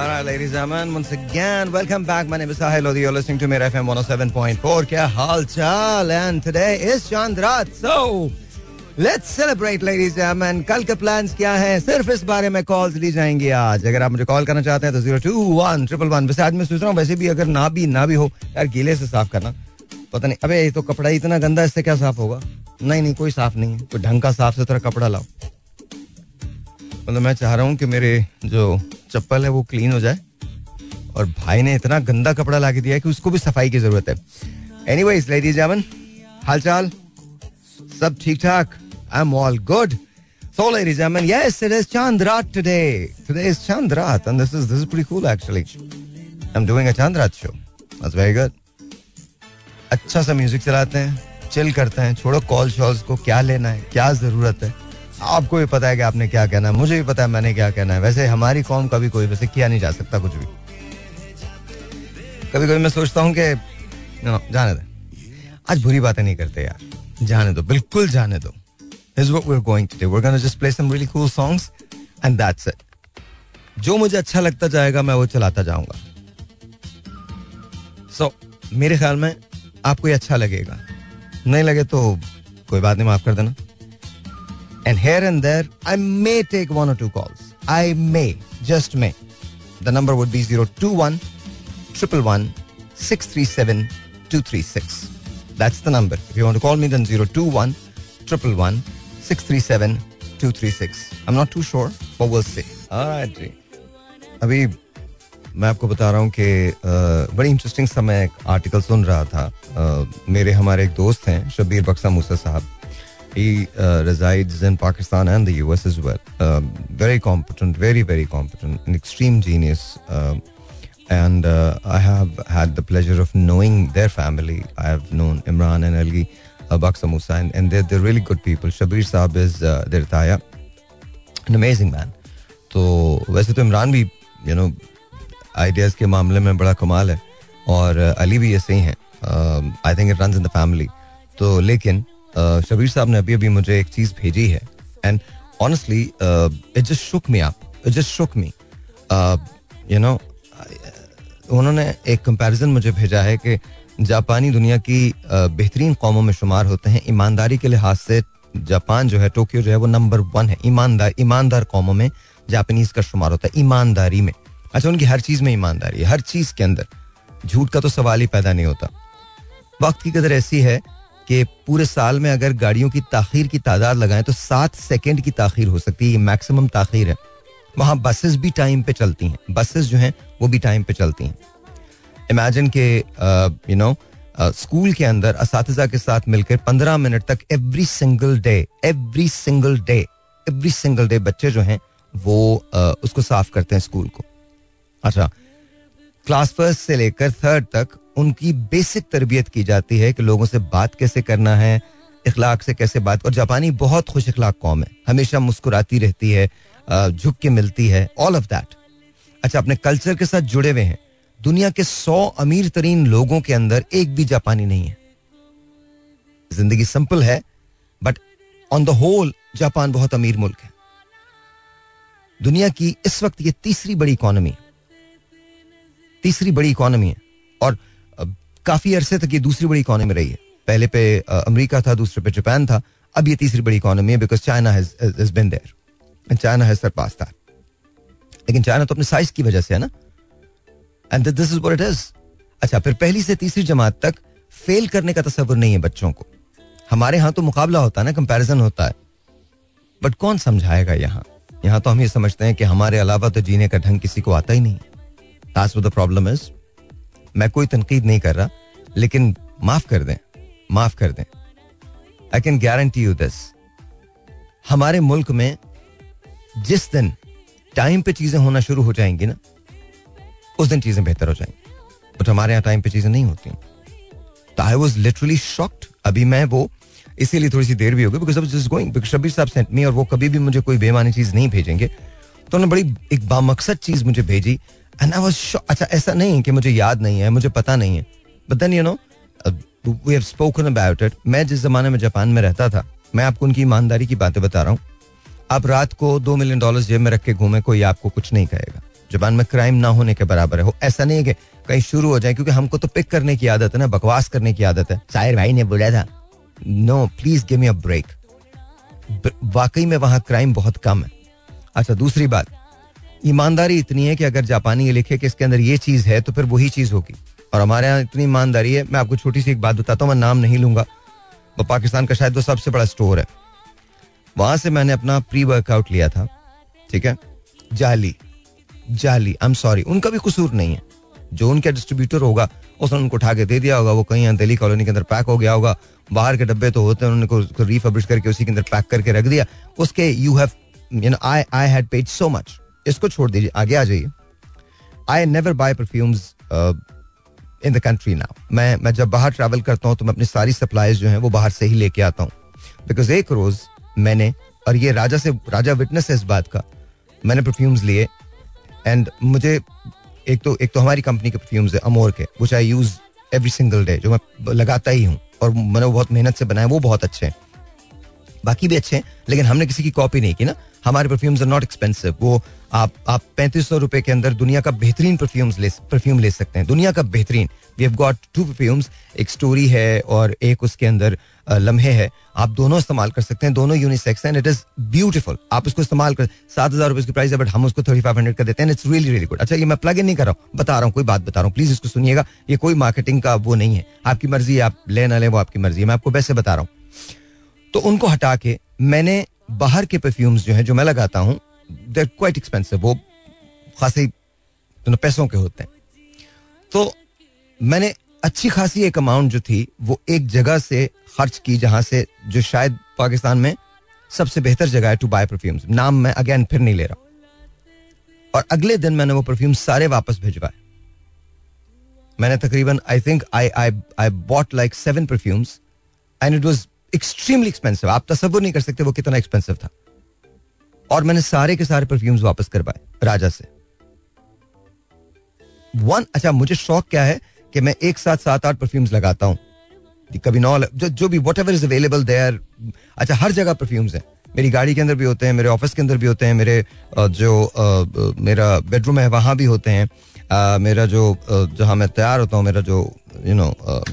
Alright, ladies and gentlemen, once again, welcome back. My name is Sahir Lodhi. You're listening to Mera FM 107.4. Kya haal chal? And today is Chaand Raat. So, let's celebrate, ladies and gentlemen. Kal ke plans kya hai? Sirf is baare mein calls li jayengi aaj. Agar aap mujhe call karna chahte hain to 021-111. वैसे आज मैं सोच रहा हूँ, वैसे भी अगर ना भी हो यार, गीले से साफ करना, पता नहीं. अबे ये तो कपड़ा इतना गंदा, इससे क्या साफ होगा? नहीं, कोई साफ नहीं है. कोई ढंग का साफ सुथरा कपड़ा लाओ. मतलब मैं चाह रहा हूँ कि मेरे जो चप्पल है वो क्लीन हो जाए, और भाई ने इतना गंदा कपड़ा ला के दिया है कि उसको भी सफाई की जरूरत है. एनीवेज लेडीज एंड जेंटलमैन, हालचाल सब ठीक ठाक? I am all good. So ladies and gentleman, yes it is Chand Raat today is Chand Raat, and this is pretty cool actually. I am doing a Chand Raat show. That's very good. अच्छा सा music चलाते हैं, chill करते हैं, छोड़ो कॉल शॉल्स को, क्या लेना है, क्या जरूरत है. आपको भी पता है कि आपने क्या कहना है, मुझे भी पता है मैंने क्या कहना है. वैसे हमारी कौम का भी कोई वैसे किया नहीं जा सकता कुछ भी. कभी कभी मैं सोचता हूँ कि जाने दो, आज बुरी बातें नहीं करते यार, जाने दो, बिल्कुल जाने दो. This is what we're going to do. We're going to just play some really cool songs and that's it. जो मुझे अच्छा लगता जाएगा मैं वो चलाता जाऊंगा. So, मेरे ख्याल में आपको ये अच्छा लगेगा, नहीं लगे तो कोई बात नहीं, माफ कर देना. And here and there, I may take one or two calls. I may, just may. The number would be 021-111-637-236. That's the number. If you want to call me, then 021-111-637-236. I'm not too sure, but we'll see. All right, जी. अभी मैं आपको बता रहा हूँ कि बड़ी interesting सा मैं एक आर्टिकल सुन रहा था. मेरे हमारे एक दोस्त हैं शब्बीर बक्सा मूसा साहब. He resides in Pakistan and the US as well. Very competent, very, very competent, an extreme genius. And I have had the pleasure of knowing their family. I have known Imran and Ali Abbas Musa, and they're really good people. Shabbir Saab is their taya, an amazing man. So, वैसे तो इमरान भी, you know, ideas के मामले में बड़ा कमाल है, और अली भी ऐसे ही हैं. I think it runs in the family. तो लेकिन शबीर साहब ने अभी मुझे एक चीज़ भेजी है, and honestly it just shook me up, it just shook me, you know. उन्होंने एक कंपैरिजन मुझे भेजा है कि जापानी दुनिया की बेहतरीन कौमों में शुमार होते हैं. ईमानदारी के लिहाज से जापान जो है, टोक्यो जो है, वो नंबर 1 है. ईमानदार कौमों में जापानीज का शुमार होता है, ईमानदारी में. अच्छा, उनकी हर चीज़ में ईमानदारी है, हर चीज़ के अंदर झूठ का तो सवाल ही पैदा नहीं होता. वक्त की कदर ऐसी है कि पूरे साल में अगर गाड़ियों की ताखीर की तादाद लगाएं तो 7 सेकंड की ताखीर हो सकती है. ये मैक्सिमम ताखीर है. वहाँ बसेस भी टाइम पे चलती हैं, बसेस जो हैं वो भी टाइम पे चलती हैं. इमेजिन के यू नो, स्कूल के अंदर असातिज़ा के साथ मिलकर 15 मिनट तक एवरी सिंगल डे बच्चे जो हैं वो उसको साफ करते हैं स्कूल को. अच्छा, क्लास 1 से लेकर 3rd तक उनकी बेसिक तरबियत की जाती है कि लोगों से बात कैसे करना है, इखलाक से कैसे बात. और जापानी बहुत खुश इखलाक कौम है, हमेशा मुस्कुराती रहती है, झुक के मिलती है, ऑल ऑफ दैट. अच्छा, अपने कल्चर के साथ जुड़े हुए हैं. दुनिया के 100 अमीर तरीन लोगों के अंदर एक भी जापानी नहीं है. जिंदगी सिंपल है, but on the whole Japan बहुत अमीर मुल्क है. दुनिया की इस वक्त ये तीसरी बड़ी इकॉनमी है, और काफी अरसे तक ये दूसरी बड़ी इकोनॉमी रही है. पहले पे अमेरिका था, दूसरे पे जापान था, अब ये तीसरी बड़ी इकोनॉमी है, because China has been there and China has surpassed that. लेकिन चाइना तो अपने साइज की वजह से है ना, and this is what it is. अच्छा, फिर पहली से तीसरी जमात तक फेल करने का तसव्वुर नहीं है बच्चों को. हमारे यहाँ तो मुकाबला होता है ना, कंपैरिजन होता है, बट कौन समझाएगा यहाँ तो हम ये समझते हैं कि हमारे अलावा तो जीने का ढंग किसी को आता ही नहीं. That's what the problem is. मैं कोई तनकीद नहीं कर रहा, लेकिन माफ कर दें. I can guarantee you this, हमारे मुल्क में जिस दिन टाइम पे चीजें होना शुरू हो जाएंगी ना, उस दिन चीजें बेहतर हो जाएंगी, बट हमारे यहाँ टाइम पे चीजें नहीं होती. तो आई वॉज लिटरली शॉक्ड. अभी मैं वो, इसीलिए थोड़ी सी देर भी होगी, because I was just going, because Shabbir sahab sent मी, और वो कभी भी मुझे कोई बेमानी चीज नहीं भेजेंगे. तो उन्होंने बड़ी एक बामकसद चीज मुझे भेजी. And I was shocked. अच्छा, ऐसा नहीं कि मुझे याद नहीं है, मुझे पता नहीं है, but then you know, we have spoken about it. मैं जिस जमाने में जापान में रहता था, मैं आपको उनकी ईमानदारी की बातें बता रहा हूँ. आप रात को $2 मिलियन जेब में रख के घूमे, कोई आपको कुछ नहीं कहेगा. जापान में क्राइम ना होने के बराबर है. ऐसा नहीं है कि कहीं शुरू हो जाए, क्योंकि हमको तो पिक करने की आदत है ना, बकवास करने की आदत है. साहिर भाई ने बोला था, no please give me a break. वाकई में वहाँ क्राइम बहुत कम है. अच्छा, दूसरी बात, ईमानदारी इतनी है कि अगर जापानी ये लिखे कि इसके अंदर ये चीज़ है तो फिर वही चीज़ होगी. और हमारे यहाँ इतनी ईमानदारी है. मैं आपको छोटी सी एक बात बताता हूँ, मैं नाम नहीं लूँगा, वो पाकिस्तान का शायद वो सबसे बड़ा स्टोर है. वहाँ से मैंने अपना प्री वर्कआउट लिया था, ठीक है, जाली. आई एम सॉरी, उनका भी कसूर नहीं है. जो उनका डिस्ट्रीब्यूटर होगा उसने उनको उठा के दे दिया होगा, वो कहीं दिल्ली कॉलोनी के अंदर पैक हो गया होगा. बाहर के डब्बे तो होते हैं, उन्होंने रिफर्बिश करके उसी के अंदर पैक करके रख दिया. उसके you have you know I had paid so much. इसको छोड़ दीजिए, आगे आ जाइए. I never buy perfumes in the country now. मैं जब बाहर ट्रैवल करता हूँ तो मैं अपनी सारी सप्लाईज जो हैं वो बाहर से ही लेके आता हूँ. बिकॉज एक रोज़ मैंने, और ये राजा विटनेस है इस बात का, मैंने परफ्यूम्स लिए. एंड मुझे एक तो हमारी कंपनी के परफ्यूम्स है अमोर के, which I use every single day, जो मैं लगाता ही हूँ और मैंने बहुत मेहनत से बनाए, वो बहुत अच्छे हैं. बाकी भी अच्छे हैं, लेकिन हमने किसी की कॉपी नहीं की ना. हमारे परफ्यूम्स आर नॉट एक्सपेंसिव. वो आप 3500 रुपए के अंदर दुनिया का बेहतरीन परफ्यूम ले सकते हैं, दुनिया का बेहतरीन. वी हैव गॉट 2 परफ्यूम्स, एक स्टोरी है और एक उसके अंदर लम्हे है. आप दोनों इस्तेमाल कर सकते हैं, दोनों यूनिसेक्स हैं. It is beautiful. आप उसको इस्तेमाल कर 7000 रुपये की प्राइस है, बट हम उसको 3500 का देते हैं. It's really really good. अच्छा, ये मैं प्लग इन नहीं कर रहा हूँ, बता रहा हूँ, कोई बात बता रहा हूँ, प्लीज़ इसको सुनिएगा. ये कोई मार्केटिंग का वो नहीं है, आपकी मर्जी है, आप ले ना लें वो आपकी मर्जी है, मैं आपको वैसे बता रहा हूँ. तो उनको हटा के मैंने बाहर के परफ्यूम्स जो हैं, जो मैं लगाता हूँ, दे आर क्वाइट एक्सपेंसिव, वो खासी पैसों के होते हैं. तो मैंने अच्छी खासी एक अमाउंट जो थी वो एक जगह से खर्च की, जहाँ से, जो शायद पाकिस्तान में सबसे बेहतर जगह है टू बाय परफ्यूम्स. नाम मैं अगेन फिर नहीं ले रहा. और अगले दिन मैंने वो परफ्यूम सारे वापस भिजवाए. मैंने तकरीबन I think I bought like 7 perfumes and it was extremely expensive. आप तसव्वुर नहीं कर सकते वो कितना एक्सपेंसिव था. और मैंने सारे के सारे परफ्यूम्स वापस करवाए राजा से. अच्छा, मुझे शौक क्या है कि मैं एक साथ 7-8 परफ्यूम्स लगाता हूं, कभी 9, जो भी whatever is available there. अच्छा, हर जगह परफ्यूम्स हैं. मेरी गाड़ी के अंदर भी होते हैं, मेरे ऑफिस के अंदर भी होते हैं, मेरे जो मेरा बेडरूम है वहां भी होते हैं, मेरा जो जहां मैं तैयार होता हूँ, मेरा जो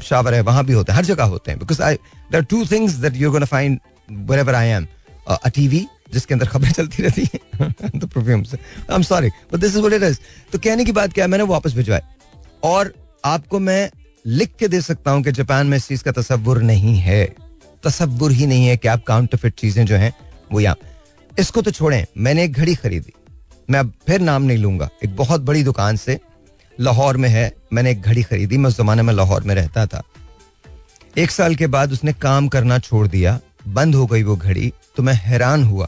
शावर है वहां भी होते हैं, हर जगह होते हैं. Because there are 2 things that you are gonna find wherever I am, a TV जिसके अंदर खबरें चलती रहती हैं, तो perfumes. I am sorry but this is what it is. तो कहने की बात क्या है, मैंने वापस भिजवाए. और आपको मैं लिख के दे सकता हूं कि जापान में इस चीज का तसव्वुर नहीं है, तसव्वुर ही नहीं है कि आप काउंटरफिट चीजें जो हैं वो यहाँ. इसको तो छोड़ें, मैंने एक घड़ी खरीदी, मैं अब फिर नाम नहीं लूंगा, एक बहुत बड़ी दुकान से, लाहौर में है. मैंने एक घड़ी खरीदी, मैं उस जमाने में लाहौर में रहता था. 1 साल के बाद उसने काम करना छोड़ दिया, बंद हो गई वो घड़ी. तो मैं हैरान हुआ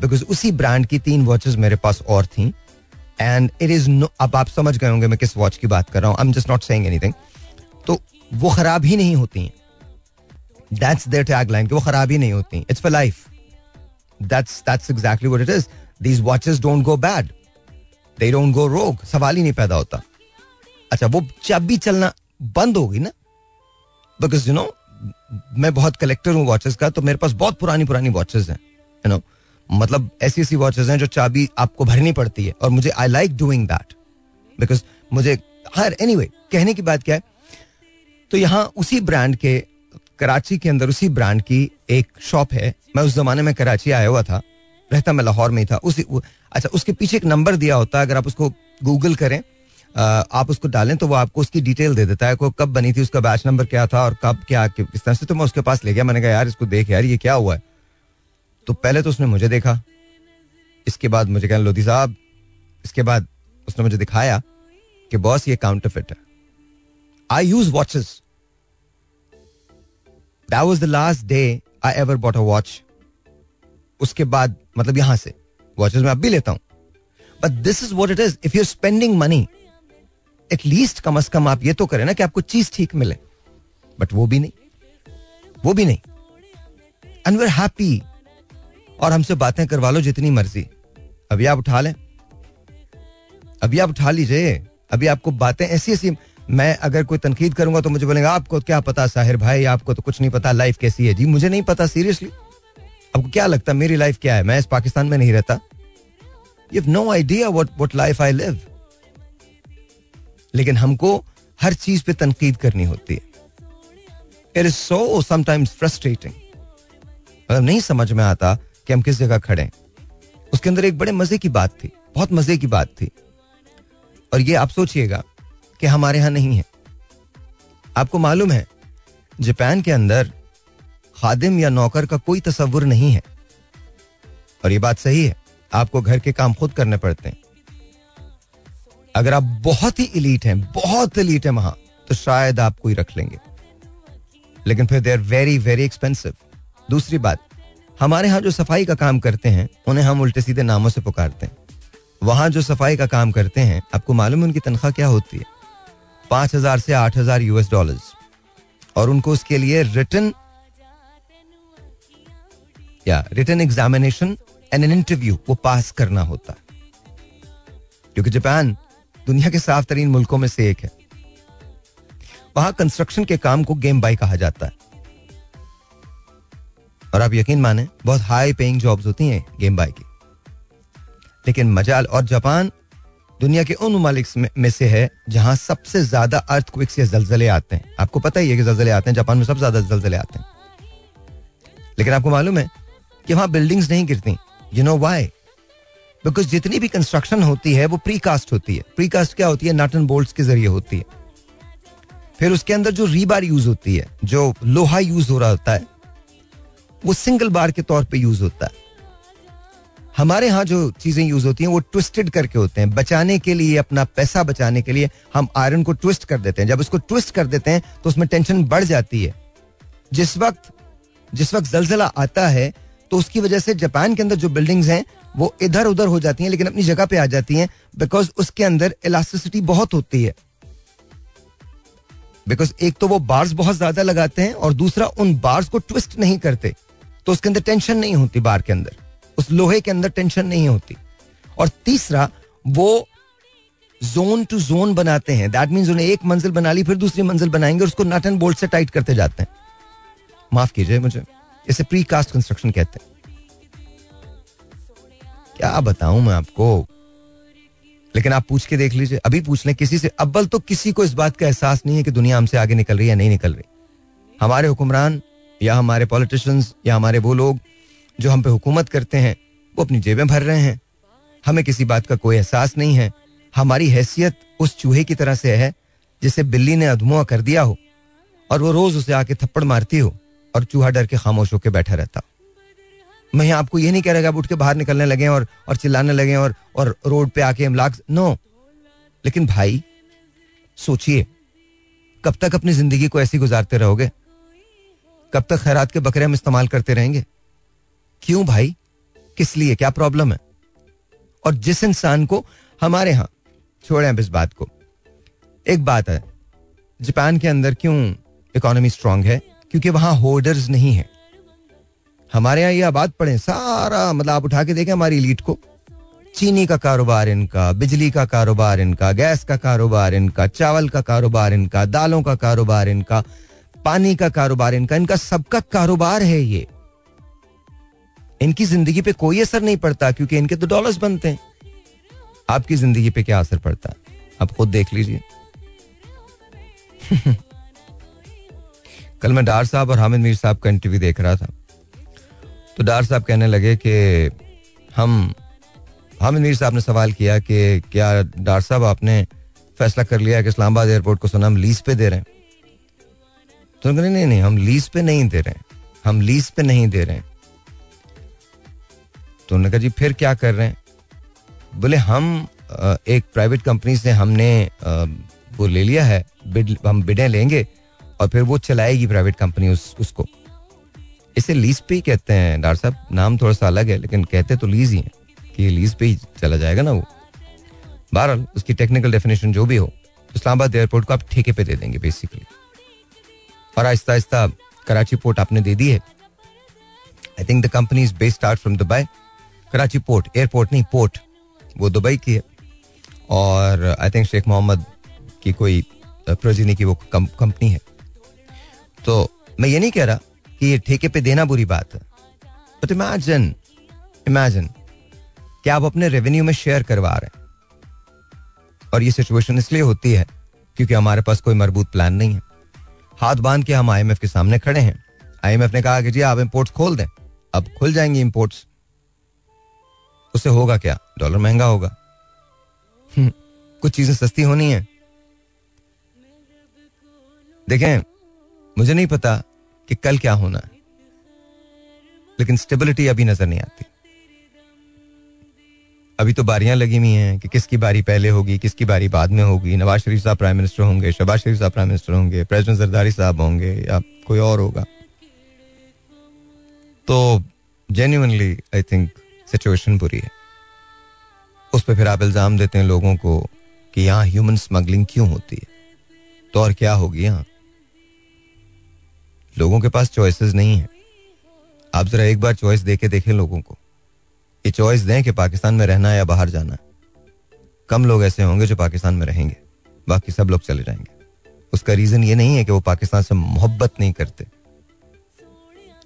बिकॉज उसी ब्रांड की 3 वॉचेस मेरे पास और थी. एंड इट इज नो, अब आप समझ गए होंगे मैं किस वॉच की बात कर रहा हूँ. I am just not saying anything. तो वो खराब ही नहीं होती हैं. That's their tagline, कि वो खराब ही नहीं होती. It's for life. That's exactly what it is. These watches don't go bad. They don't go rogue. सवाल ही नहीं पैदा होता. अच्छा, वो चाबी चलना बंद हो गई ना, बिकॉज यू नो मैं बहुत कलेक्टर हूँ वॉचेस का, तो मेरे पास बहुत पुरानी वॉचेस हैं, you know? मतलब ऐसी वॉचेस हैं जो चाबी आपको भरनी पड़ती है. और मुझे I like doing that because मुझे हर एनीवे, कहने की बात क्या है, तो यहाँ उसी ब्रांड के, कराची के अंदर उसी ब्रांड की एक शॉप है. मैं उस जमाने में कराची आया हुआ था, रहता मैं लाहौर में ही था. अच्छा, उसके पीछे एक नंबर दिया होता है, अगर आप उसको गूगल करें, आप उसको डालें तो वो आपको उसकी डिटेल दे देता है, को कब बनी थी, उसका बैच नंबर क्या था और कब क्या किस तरह से. तो मैं उसके पास ले गया, मैंने कहा यार इसको देख यार ये क्या हुआ है. तो पहले तो उसने मुझे देखा, इसके बाद मुझे कहना लोधी साहब, इसके बाद उसने मुझे दिखाया कि बॉस ये काउंटरफिट है. I use watches. That was the last day I ever bought a watch. उसके बाद मतलब यहां से वॉचेस मैं अब भी लेता हूं, but this is what it is. If you are spending money, at least कम अज कम आप ये तो करें ना कि आपको चीज ठीक मिले, बट वो भी नहीं. And we are happy. और हमसे बातें करवा लो जितनी मर्जी. अभी आप उठा लीजिए. अभी आपको बातें ऐसी, मैं अगर कोई तनकीद करूंगा तो मुझे बोलेंगे आपको क्या पता साहिर भाई, आपको तो कुछ नहीं पता लाइफ कैसी है. जी मुझे नहीं पता, सीरियसली. आपको क्या लगता मेरी लाइफ क्या है? मैं इस पाकिस्तान में नहीं रहता, You have no idea what life I live. लेकिन हमको हर चीज पे तनकीद करनी होती है. It is so sometimes frustrating. मतलब नहीं समझ में आता कि हम किस जगह खड़े हैं. उसके अंदर एक बड़े मजे की बात थी, बहुत मजे की बात थी, और ये आप सोचिएगा कि हमारे यहाँ नहीं है. आपको मालूम है जापान के अंदर खादिम या नौकर का कोई तसव्वुर नहीं है. और ये बात सही है, आपको घर के काम खुद करने पड़ते हैं. अगर आप बहुत इलीट हैं वहां तो शायद आप कोई रख लेंगे, लेकिन फिर they are very very expensive. दूसरी बात, हमारे यहाँ जो सफाई का काम करते हैं उन्हें हम उल्टे सीधे नामों से पुकारते हैं. वहां जो सफाई का काम करते हैं, आपको मालूम है उनकी तनख्वाह क्या होती है? 5,000 से 8,000 $US. और उनको उसके लिए written examination and an interview वो पास करना होता है, क्योंकि जापान दुनिया के साफ तरीन मुल्कों में से एक है. वहां कंस्ट्रक्शन के काम को गेम बाई कहा जाता है, और आप यकीन माने बहुत हाई पेइंग जॉब्स होती हैं गेम बाई की. लेकिन मजाल, और जापान दुनिया के उन ममालिक में से है जहां सबसे ज्यादा अर्थक्वेक्स या जलजले आते हैं. आपको पता ही है कि जलजले आते हैं जापान में, सबसे ज्यादा जलजले आते हैं. लेकिन आपको मालूम है कि वहां बिल्डिंग्स नहीं गिरती. You know why? बिकॉज जितनी भी कंस्ट्रक्शन होती है वो प्रीकास्ट होती है. प्रीकास्ट क्या होती है? नट एंड बोल्ट्स के जरिए होती है. फिर उसके अंदर जो रीबार यूज होती है, जो लोहा यूज हो रहा होता है, वो सिंगल बार के तौर पे यूज होता है. हमारे यहाँ जो चीजें यूज होती हैं वो ट्विस्टेड करके होते हैं. बचाने के लिए, अपना पैसा बचाने के लिए हम आयरन को ट्विस्ट कर देते हैं. जब इसको ट्विस्ट कर देते हैं तो उसमें टेंशन बढ़ जाती है. जिस वक्त जलजला आता है तो उसकी वजह से जापान के अंदर जो बिल्डिंग्स हैं वो इधर उधर हो जाती हैं, लेकिन अपनी जगह पे आ जाती हैं, बिकॉज उसके अंदर इलास्टिसिटी बहुत होती है. बिकॉज एक तो वो बार्स बहुत ज्यादा लगाते हैं, और दूसरा उन बार्स को ट्विस्ट नहीं करते, तो उसके अंदर टेंशन नहीं होती. बार के अंदर, उस लोहे के अंदर टेंशन नहीं होती. और तीसरा, वो जोन टू जोन बनाते हैं. दैट मीन्स उन्हें एक मंजिल बना ली, फिर दूसरी मंजिल बनाएंगे, उसको नट एंड बोल्ट से टाइट करते जाते हैं. माफ कीजिए मुझे, इसे प्री कास्ट कंस्ट्रक्शन कहते हैं. क्या बताऊं मैं आपको, लेकिन आप पूछ के देख लीजिए, अभी पूछ लें किसी से. अव्वल तो किसी को इस बात का एहसास नहीं है कि दुनिया हमसे आगे निकल रही है या नहीं निकल रही. हमारे हुक्मरान या हमारे पॉलिटिशियंस या हमारे वो लोग जो हम पे हुकूमत करते हैं वो अपनी जेबें भर रहे हैं. हमें किसी बात का कोई एहसास नहीं है. हमारी हैसियत उस चूहे की तरह से है जिसे बिल्ली ने अदमुआ कर दिया हो, और वो रोज उसे आके थप्पड़ मारती हो, और चूहा डर के खामोश होकर बैठा रहता. मैं आपको ये नहीं कह रहा कि आप उठ के बाहर निकलने लगे और चिल्लाने लगे और रोड पे आके इमलाक, नो. लेकिन भाई सोचिए, कब तक अपनी जिंदगी को ऐसी गुजारते रहोगे? कब तक खैरात के बकरे हम इस्तेमाल करते रहेंगे? क्यों भाई? किस लिए? क्या प्रॉब्लम है? और जिस इंसान को हमारे यहाँ छोड़े, अब इस बात को, एक बात है, जापान के अंदर क्यों इकोनॉमी स्ट्रांग है? क्योंकि वहां होर्डर्स नहीं है. हमारे यहाँ ये आबाद पड़े सारा, मतलब आप उठा के देखें हमारी इलीट को, चीनी का कारोबार इनका, बिजली का कारोबार इनका, गैस का कारोबार इनका, चावल का कारोबार इनका, दालों का कारोबार इनका, पानी का कारोबार इनका, इनका सबका कारोबार है ये. इनकी जिंदगी पे कोई असर नहीं पड़ता, क्योंकि इनके तो डॉलर्स बनते हैं. आपकी जिंदगी पे क्या असर पड़ता है? आप खुद देख लीजिए. कल मैं डार साहब और हामिद मीर साहब का इंटरव्यू देख रहा था, तो डार साहब कहने लगे कि हामिद मीर साहब ने सवाल किया कि क्या डार साहब आपने फैसला कर लिया कि इस्लामाबाद एयरपोर्ट को हम लीज पे दे रहे हैं? तो उन्होंने कहा नहीं, हम लीज पे नहीं दे रहे हैं. तो उन्होंने कहा जी फिर क्या कर रहे हैं? बोले हम एक प्राइवेट कंपनी से हमने वो ले लिया है, हम बिडें लेंगे और फिर वो चलाएगी प्राइवेट कंपनी उसको. इसे लीज पे ही कहते हैं डार साहब, नाम थोड़ा सा अलग है लेकिन कहते तो लीज ही है कि लीज पे ही चला जाएगा ना वो. बहरहाल उसकी टेक्निकल डेफिनेशन जो भी हो, इस्लामाबाद एयरपोर्ट को आप ठेके पे दे देंगे बेसिकली. और आहिस्ता आहिस्ता कराची पोर्ट आपने दे दी है. I think the company is based out from Dubai. Karachi port, airport नहीं, पोर्ट वो दुबई की है. और आई थिंक शेख मोहम्मद की कोई प्रोजिनी की वो कंपनी है. तो मैं ये नहीं कह रहा कि ये ठेके पे देना बुरी बात है, बट इमेजिन कि आप अपने रेवेन्यू में शेयर करवा रहे हैं। और ये सिचुएशन इसलिए होती है क्योंकि हमारे पास कोई मजबूत प्लान नहीं है। हाथ बांध के हम आईएमएफ के सामने खड़े हैं। आईएमएफ ने कहा कि जी आप इंपोर्ट्स खोल दें। अब खुल जाएंगी इंपोर्ट्स, उससे होगा क्या? डॉलर महंगा होगा, कुछ चीजें सस्ती होनी है। देखें, मुझे नहीं पता कि कल क्या होना है, लेकिन स्टेबिलिटी अभी नजर नहीं आती। अभी तो बारियां लगी हुई हैं कि किसकी बारी पहले होगी, किसकी बारी बाद में होगी। नवाज शरीफ साहब प्राइम मिनिस्टर होंगे, शहबाज शरीफ साहब प्राइम मिनिस्टर होंगे, प्रेसिडेंट जरदारी साहब होंगे या कोई और होगा। तो जेन्युइनली आई थिंक सिचुएशन बुरी है। उस पर फिर आप इल्ज़ाम देते हैं लोगों को कि यहाँ ह्यूमन स्मगलिंग क्यों होती है। तो और क्या होगी यहाँ? लोगों के पास चॉइसेस नहीं है। आप जरा एक बार चॉइस दे के देखें लोगों को, ये चॉइस दें कि पाकिस्तान में रहना है या बाहर जाना है। कम लोग ऐसे होंगे जो पाकिस्तान में रहेंगे, बाकी सब लोग चले जाएंगे। उसका रीज़न ये नहीं है कि वो पाकिस्तान से मोहब्बत नहीं करते,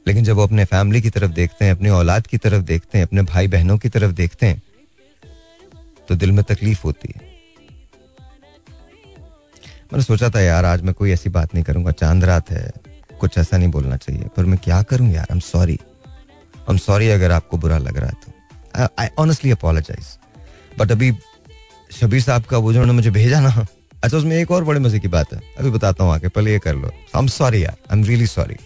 लेकिन जब वो अपने फैमिली की तरफ देखते हैं, अपनी औलाद की तरफ देखते हैं, अपने भाई बहनों की तरफ देखते हैं, तो दिल में तकलीफ होती है। मैंने सोचा था यार आज मैं कोई ऐसी बात नहीं करूंगा, चांद रात है, कुछ ऐसा नहीं बोलना चाहिए, पर मैं क्या करूं यार। आई एम सॉरी अगर आपको बुरा लग रहा है तो आई ऑनेस्टली अपोलोजाइज। बट अभी शबीर साहब का वो जो उन्होंने मुझे भेजा ना, अच्छा उसमें एक और बड़े मजे की बात है, अभी बताता हूँ आके, पहले ये कर लो। आई एम सॉरी यार, I am really sorry.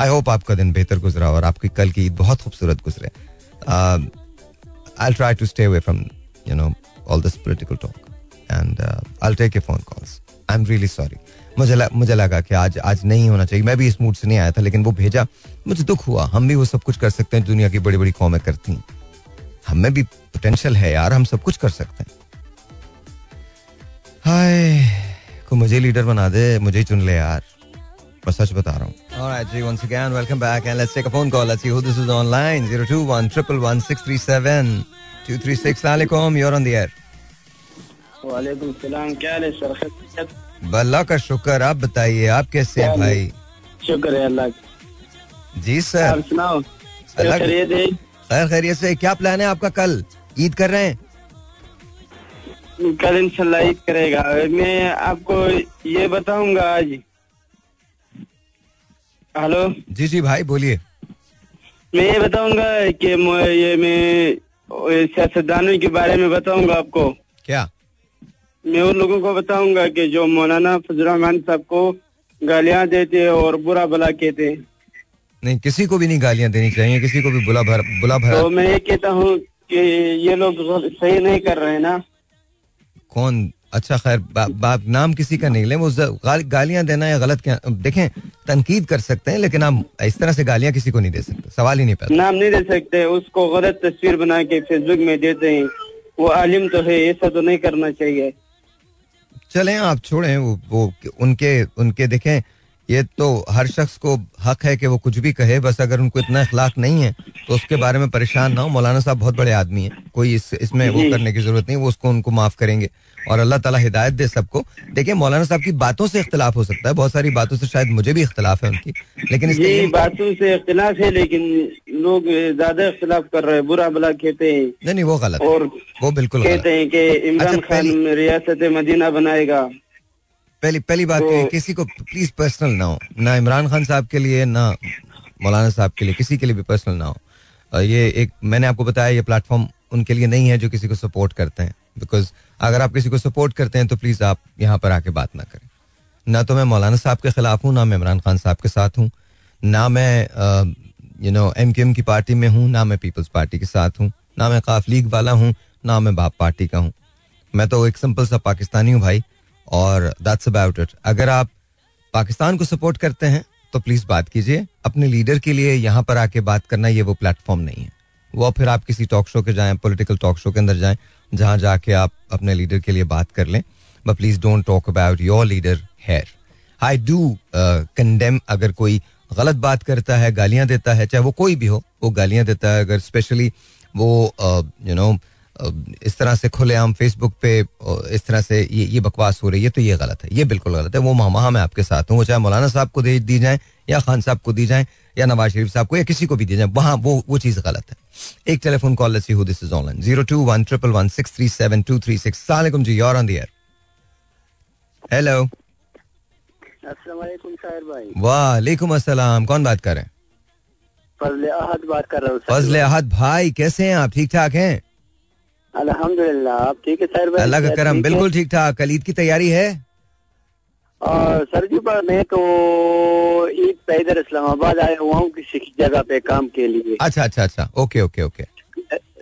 I hope आपका दिन बेहतर गुजरा और आपकी कल की ईद बहुत खूबसूरत गुजरे। I will try to stay away from you know all this political talk and I'll take your phone calls. I'm really sorry. मुझे लगा कि आज नहीं होना चाहिए, मैं भी इस मूड से नहीं आया था, लेकिन वो भेजा, मुझे दुख हुआ। हम भी वो सब कुछ कर सकते हैं दुनिया की बड़ी बड़ी कौमें करती हैं, हमें भी पोटेंशियल है यार, हम सब कुछ कर सकते हैं। हाय को मुझे लीडर बना दे, मुझे ही चुन ले यार, मैं सच बता रहा हूँ। Alright, ji, once again, welcome back and let's take a phone call. Let's see who this is online. 02111637237 236 अलैकुम, you're on the air. वालेकुम सलाम, क्या हाल है सर? खैरियत? अल्लाह का शुक्र, आप बताइए आप कैसे हैं भाई? शुक्र है अल्लाह का। जी सर, आप सुनाओ? खैर खैरियत से। क्या प्लान है आपका? कल ईद कर रहे हैं? कल इंशाल्लाह ईद करेगा। मैं आपको ये बताऊंगा आज। हेलो जी जी भाई बोलिए। मैं ये बताऊंगा कि ये मैं सियासतदानों के बारे में बताऊंगा आपको। क्या मैं उन लोगों को बताऊंगा कि जो मौलाना फजल रहमान साहब को गालियां देते हैं और बुरा भला कहते हैं। नहीं, किसी को भी नहीं गालियां देनी चाहिए, किसी को भी बुरा भला। तो मैं ये कहता हूँ कि ये लोग सही नहीं कर रहे हैं ना। कौन? अच्छा खैर, बाप नाम किसी का नहीं ले। वो गालियां देना या गलत, क्या देखें, तनकीद कर सकते हैं, लेकिन आप इस तरह से गालियां किसी को नहीं दे सकते, सवाल ही नहीं पैदा, नाम नहीं दे सकते, उसको गलत तस्वीर बना के फेसबुक में देते हैं। वो आलिम तो है, ऐसा तो नहीं करना चाहिए। चलें आप छोड़ें, वो उनके देखें, ये तो हर शख्स को हक है कि वो कुछ भी कहे, बस अगर उनको इतना इखलाक नहीं है तो उसके बारे में परेशान ना हो। मौलाना साहब बहुत बड़े आदमी हैं, कोई इसमें वो करने की जरूरत नहीं, वो उसको उनको माफ करेंगे और अल्लाह ताला हिदायत दे सबको। देखिए मौलाना साहब की बातों से इख्तिलाफ हो सकता है, बहुत सारी बातों से शायद मुझे भी इख्तिलाफ है उनकी, लेकिन इसके बातों से इख्तिलाफ है, लेकिन लोग ज्यादा इख्तिलाफ कर रहे हैं, बुरा भला कहते हैं। नहीं, वो गलत और वो बिल्कुल कहते हैं कि इमरान खान रियासत मदीना बनाएगा। पहली बात तो, किसी को प्लीज पर्सनल ना हो, ना इमरान खान साहब के लिए, ना मौलाना साहब के लिए, किसी के लिए भी पर्सनल ना हो। ये एक मैंने आपको बताया, ये प्लेटफॉर्म उनके लिए नहीं है जो किसी को सपोर्ट करते हैं, बिकॉज अगर आप किसी को सपोर्ट करते हैं तो प्लीज आप यहाँ पर आके बात ना करें। ना तो मैं मौलाना साहब के खिलाफ हूँ, ना मैं इमरान खान साहब के साथ हूँ, ना मैं MQM की पार्टी में हूँ, ना मैं पीपल्स पार्टी के साथ हूँ, ना मैं काफ लीग वाला हूँ, ना मैं बाप पार्टी का हूँ। मैं तो एक सिंपल सा पाकिस्तानी हूँ भाई, और दैट्स अबाउट इट। अगर आप पाकिस्तान को सपोर्ट करते हैं तो प्लीज़ बात कीजिए, अपने लीडर के लिए यहाँ पर आके बात करना ये वो प्लेटफॉर्म नहीं है। वो फिर आप किसी टॉक शो के जाएं, पॉलिटिकल टॉक शो के अंदर जाएं, जहाँ जाके आप अपने लीडर के लिए बात कर लें, but please don't talk about your leader here. I do condemn, अगर कोई गलत बात करता है, गालियाँ देता है, चाहे वो कोई भी हो, वो गालियाँ देता है, अगर स्पेशली वो इस तरह से खुलेआम फेसबुक पे इस तरह से ये बकवास हो रही है, तो ये गलत है, ये बिल्कुल गलत है। वो मामा मैं आपके साथ हूँ, चाहे मौलाना साहब को दी जाएं या खान साहब को दी जाएं या नवाज शरीफ साहब को या किसी को भी दिया जाए, वहाँ वो चीज़ गलत है. एक telephone call, let's see who this is online. 02111637236. अस्सलाम वालेकुम जी, you're on the air. Hello. अस्सलाम वालेकुम साहिर भाई. वालेकुम अस्सलाम. कौन बात कर रहे हैं? फजल अहद बात कर रहा हूँ. फजल अहद भाई, कैसे हैं आप? ठीक ठाक हैं? अल्हम्दुलिल्लाह. आप ठीक है सर? अल्लाह का करम, बिल्कुल ठीक ठाक. कल ईद की तैयारी है? और सर जी मैं तो ईद पे इधर इस्लामाबाद आया हुआ हूँ किसी जगह पे काम के लिए. अच्छा अच्छा अच्छा, ओके ओके ओके.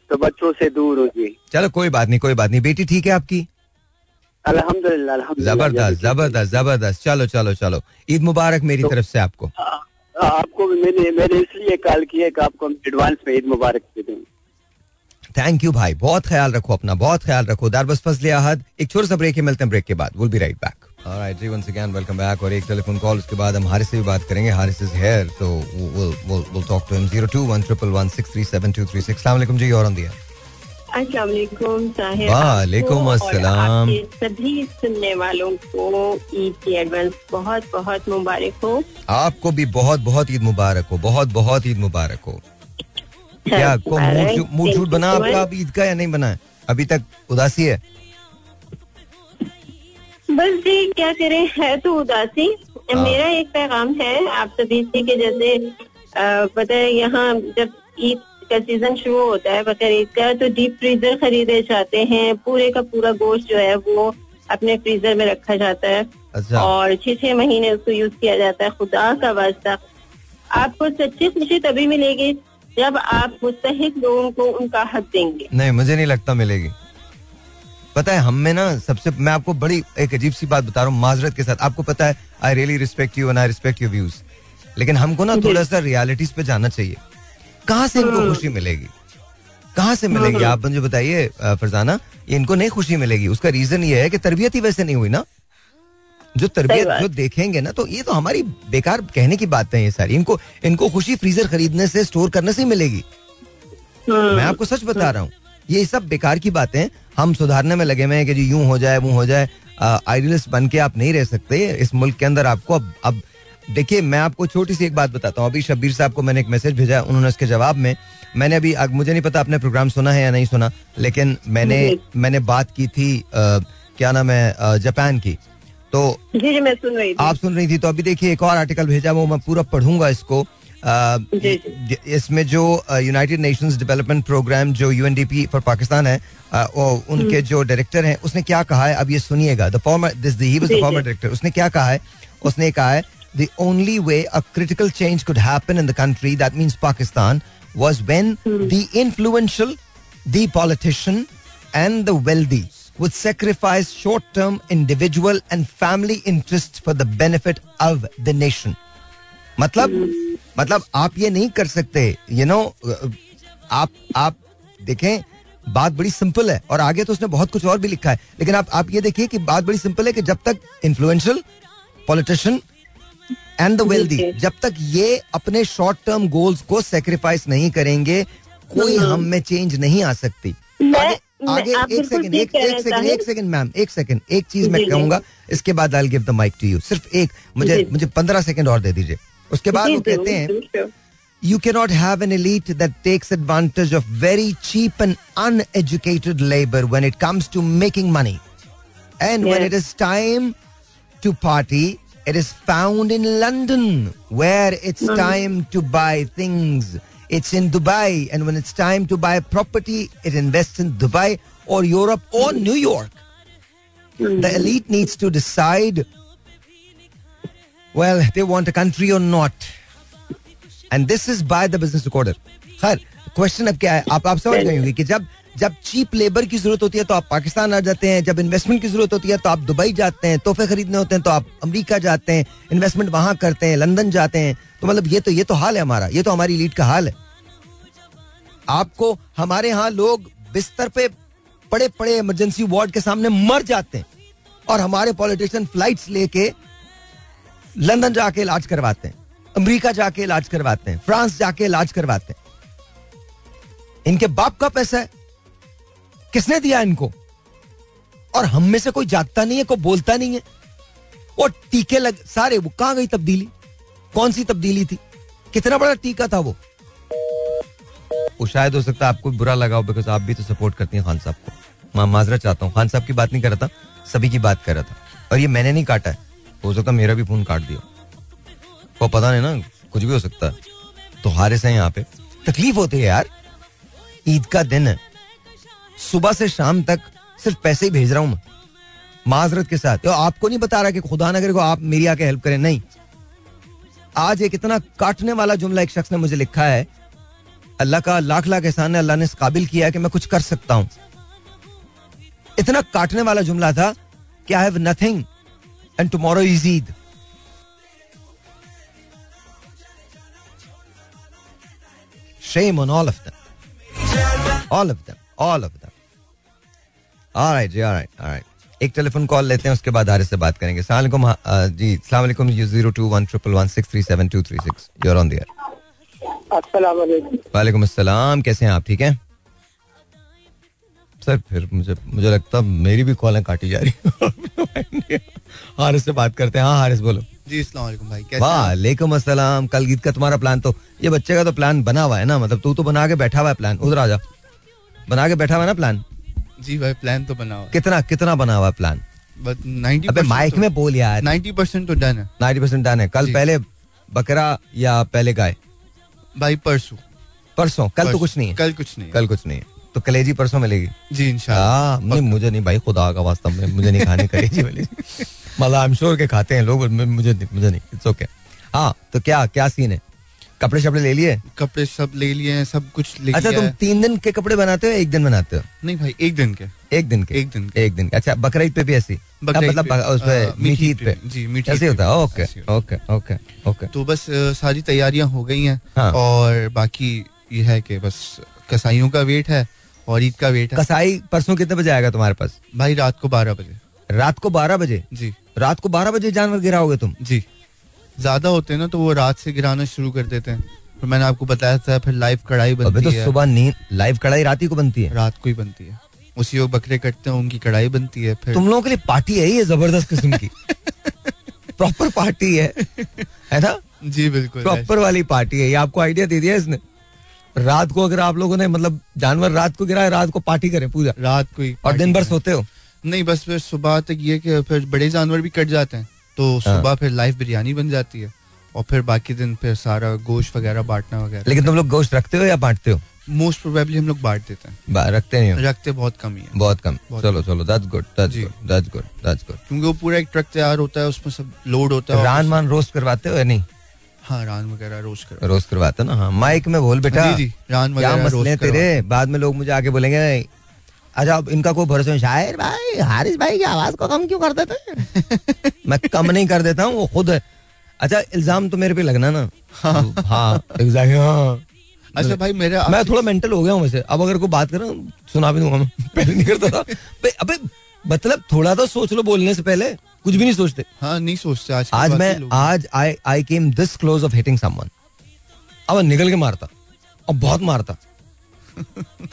तो बच्चों से दूर हो जी. चलो कोई बात नहीं, कोई बात नहीं. बेटी ठीक है आपकी? अल्हम्दुलिल्लाह अल्हम्दुलिल्लाह. जबरदस्त जबरदस्त जबरदस्त. चलो चलो चलो, ईद मुबारक मेरी तरफ से आपको. आपको भी मैंने इसलिए कॉल किया कि आपको एडवांस में ईद मुबारक दे दूँ. थैंक यू भाई, बहुत ख्याल रखो अपना, बहुत ख्याल रखो. दार बस फजल अहद. एक छोटा सा ब्रेक है, मिलते हैं ब्रेक के बाद. Will be right back. Alright जी, वंस अगेन वेलकम बैक. और एक टेलीफोन कॉल, उसके बाद हम हारिस से भी बात करेंगे. हारिस इज हियर, तो विल टॉक टू हिम. 02111637236. अस्सलाम वालेकुम जी, और ऑन द एयर. अस्सलाम वालेकुम साहिब. वालेकुम अस्सलाम. सभी सुनने वालों को ईद की एडवांस बहुत बहुत मुबारक हो. आपको भी बहुत बहुत ईद मुबारक हो, बहुत बहुत ईद मुबारक हो. क्या मूड शूट बना आपका अब ईद का या नहीं बना है? अभी तक उदासी है? बस जी क्या करें, है तो उदासी. मेरा एक पैगाम है आप सभी से कि जैसे पता है यहाँ जब ईद का सीजन शुरू होता है बकर ईद का, तो डीप फ्रीजर खरीदे जाते हैं. पूरे का पूरा गोश्त जो है वो अपने फ्रीजर में रखा जाता है. अच्छा. और 6-6 महीने उसको यूज किया जाता है. खुदा का वास्ता, आपको सच्ची खुशी तभी मिलेगी जब आप मुस्तहिक लोगों को उनका हक देंगे. नहीं, मुझे नहीं लगता मिलेगी. पता है हम में ना सबसे, मैं आपको बड़ी एक अजीब सी बात बता रहा हूँ माजरत के साथ. आपको पता है I really respect you and I respect your views, लेकिन हमको ना थोड़ा सा रियलिटीज पे जाना चाहिए. कहाँ से इनको खुशी मिलेगी, कहाँ से मिलेगी? आप मुझे बताइए फरजाना, ये इनको नहीं खुशी मिलेगी. उसका रीजन ये है कि तरबियत ही वैसे नहीं हुई ना. जो तरबियत जो देखेंगे ना, तो ये तो हमारी बेकार कहने की बात है ये सारी. इनको खुशी फ्रीजर खरीदने से, स्टोर करने से मिलेगी. मैं आपको सच बता रहा हूँ, ये सब बेकार की बातें. हम सुधारने में लगे हुए हैं कि जी यूं हो जाए वो हो जाए. आइडियलिस्ट बन के आप नहीं रह सकते इस मुल्क के अंदर. आपको अब देखिए, मैं आपको छोटी सी एक बात बताता हूँ. अभी शब्बीर साहब को मैंने एक मैसेज भेजा, उन्होंने उसके जवाब में मैंने अभी, मुझे नहीं पता आपने प्रोग्राम सुना है या नहीं सुना, लेकिन मैंने बात की थी क्या नाम है जापान की. तो जी मैं सुन रही थी. आप सुन रही थी. तो अभी देखिए एक और आर्टिकल भेजा, वो मैं पूरा पढ़ूंगा इसको. इसमें जो यूनाइटेड नेशंस डेवलपमेंट प्रोग्राम जो यूएनडीपी फॉर पाकिस्तान है, उनके जो डायरेक्टर हैं उसने क्या कहा है, अब ये सुनिएगा. फॉर्मर डायरेक्टर उसने क्या कहा है, उसने कहा है the only way a critical change could happen in the country that means Pakistan was when the influential the politician and the wealthy would sacrifice short-term individual and family interests for the benefit of the nation. मतलब आप ये नहीं कर सकते, you know. आप देखें बात बड़ी सिंपल है, और आगे तो उसने बहुत कुछ और भी लिखा है, लेकिन आप ये देखिए कि बात बड़ी सिंपल है कि जब तक influential politician and the wealthy, जब तक ये अपने short-term goals को sacrifice नहीं करेंगे, कोई हम में change नहीं आ सकती. आगे एक सेकंड मैम, एक सेकंड, एक चीज मैं कहूंगा, इसके बाद I will give the mic to you. सिर्फ एक मुझे 15 सेकंड और दे दीजिए. उसके बाद वो कहते हैं you can not have an elite that takes advantage of very cheap and uneducated labour when it comes to making money and when it is time to party it is found in London where it's time to buy things it's in Dubai, and when it's time to buy a property, it invests in Dubai or Europe or New York. The elite needs to decide, well, they want a country or not. And this is by the business recorder. Khair, question ab kya hai? Aap samajh gaye honge ki जब cheap labour की जरूरत होती है तो आप पाकिस्तान आ जाते हैं, जब इन्वेस्टमेंट की जरूरत होती है तो आप दुबई जाते हैं, तोहफे खरीदने होते हैं तो आप अमेरिका जाते हैं, इन्वेस्टमेंट वहां करते हैं, लंदन जाते हैं. तो मतलब ये तो हाल है हमारा, ये तो हमारी लीड का हाल है. आपको हमारे यहाँ लोग बिस्तर पे पड़े पड़े इमरजेंसी वार्ड के सामने मर जाते हैं, और हमारे पॉलिटिशियन फ्लाइट्स लेके लंदन जाके इलाज करवाते हैं, अमरीका जाके इलाज करवाते हैं, फ्रांस जाके इलाज करवाते हैं. इनके बाप का पैसा है, किसने दिया इनको? और हम में से कोई जागता नहीं है, कोई बोलता नहीं है. और टीके लग सारे, वो कहां गई तब्दीली? कौन सी तब्दीली थी? कितना बड़ा टीका था वो. और शायद हो सकता है आपको बुरा लगा हो बिकॉज आप भी तो सपोर्ट करती हैं खान साहब को. मैं माजरा चाहता हूँ, खान साहब की बात नहीं कर रहा था, सभी की बात कर रहा था. और ये मैंने नहीं काटा है, हो सकता मेरा भी फोन काट दिया, वो पता नहीं ना, कुछ भी हो सकता है. तो हारिस है यहाँ पे, तकलीफ होती है यार. ईद का दिन है, सुबह से शाम तक सिर्फ पैसे ही भेज रहा हूँ मैं माजरत के साथ. आपको नहीं बता रहा कि खुदा ना करे को आप मेरी आके हेल्प करें, नहीं. आज एक इतना काटने वाला जुमला एक शख्स ने मुझे लिखा है, अल्लाह का लाख लाख एहसान है, अल्लाह ने इस काबिल किया है कि मैं कुछ कर सकता हूं. इतना काटने वाला जुमला था कि I have nothing and tomorrow is Eid. Shame on all of them. All of them. All of them. All right, all right, all right. एक टेलीफोन कॉल लेते हैं, उसके बाद हारिस से बात करेंगे. अस्सलाम वालेकुम जी. अस्सलाम वालेकुम. 02111637236. You're on the air. अस्सलाम वालेकुम. वालेकुम अस्सलाम. कैसे हैं आप? ठीक हैं सर. फिर मुझे लगता है मेरी भी कॉलें काटी जा रही. हारिस से बात करते हैं. हाँ हारिस बोलो जी. अस्सलाम वालेकुम भाई. कैसे? वालेकुम अस्सलाम. कल ईद का तुम्हारा प्लान, तो ये बच्चे का तो प्लान बना हुआ है ना, मतलब तू तो बना के बैठा हुआ है प्लान. उधर आजा, बना के बैठा हुआ है ना प्लान. जी भाई प्लान तो बना हुआ. कितना कितना बना हुआ है प्लान? बट 90%. अबे माइक में बोल यार. 90% तो डन है. 90% डन है. कल पहले बकरा या पहले गाय? भाई परसों. कल तो कुछ नहीं है. कल कुछ नहीं है तो कलेजी परसों मिलेगी जी इंशाल्लाह. नहीं मुझे नहीं भाई, खुदा का वास्ता मुझे नहीं खाने कलेजी वाली. मज़ा I'm sure के खाते हैं लोग, मुझे नहीं. It's okay. हाँ तो क्या सीन है? कपड़े शपड़े ले लिए? कपड़े सब ले लिए, सब कुछ ले लिया. अच्छा तुम 3 दिन के कपड़े बनाते हो, 1 दिन बनाते हो? नहीं भाई एक दिन के. अच्छा बकरीद पे भी ऐसी, मतलब मीठी ईद पे जी मीठी ऐसे होता है. Okay okay okay okay. तो बस सारी तैयारियां हो गई हैं और बाकी ये है कि बस कसाईयों का वेट है और ईद का वेट है. कसाई परसों कितने बजे आएगा तुम्हारे पास? भाई रात को 12 बजे जी. रात को 12 बजे जानवर गिराओगे तुम? जी, ज्यादा होते हैं ना तो वो रात से गिराना शुरू कर देते हैं. तो मैंने आपको बताया था फिर लाइव कढ़ाई बनती है. तो सुबह नींद, लाइव कढ़ाई रात ही को बनती है. रात को ही बनती है, उसी वक्त बकरे कटते हैं, उनकी कढ़ाई बनती है. फिर तुम लोगों के लिए पार्टी है ये जबरदस्त किस्म की. प्रॉपर पार्टी है ना जी, बिल्कुल प्रॉपर वाली पार्टी है. ये आपको आइडिया दे दिया इसने. रात को अगर आप लोगों ने मतलब जानवर रात को गिराए, रात को पार्टी करें पूजा रात को ही. और दिन भर सोते हो? नहीं बस फिर सुबह तक ये कि फिर बड़े जानवर भी कट जाते हैं तो सुबह फिर लाइव बिरयानी बन जाती है और फिर बाकी दिन फिर सारा गोश्त वगैरह बांटना वगैरह. लेकिन तुम लोग गोश्त रखते हो या बांटते हो? मोस्ट प्रोबेबली हम लोग बांट देते हैं, रखते नहीं हो. रखते बहुत कम ही है, बहुत कम. चलो दैट्स गुड. क्योंकि वो पूरा एक ट्रक तैयार होता है, उसमें सब लोड होता है. रान मान रोस्ट करवाते हो या नहीं? हाँ रान वगैरह रोस्ट करवाते ना. हाँ माइक में बोल बेटा. रान वगैरह रोस्ट तेरे बाद में लोग मुझे आके बोलेंगे अच्छा इनका कोई भरोसा नहीं. शायर भाई, हारिस भाई की आवाज को कम क्यों कर देते? मैं कम नहीं कर देता हूँ, वो खुद है. अच्छा इल्जाम तो मेरे पे लगना ना. हाँ एग्जैक्टली. हाँ अच्छा भाई मेरा मैं थोड़ा मेंटल हो गया हूँ वैसे. अब अगर कोई बात करें सुना भी दूंगा मैं, पहले नहीं करता था. अबे मतलब थोड़ा तो सोच लो बोलने से पहले. कुछ भी नहीं सोचते. हाँ नहीं सोचते. आज मैं आज I came this close of hitting someone. अब निकल के मारता और बहुत मारता.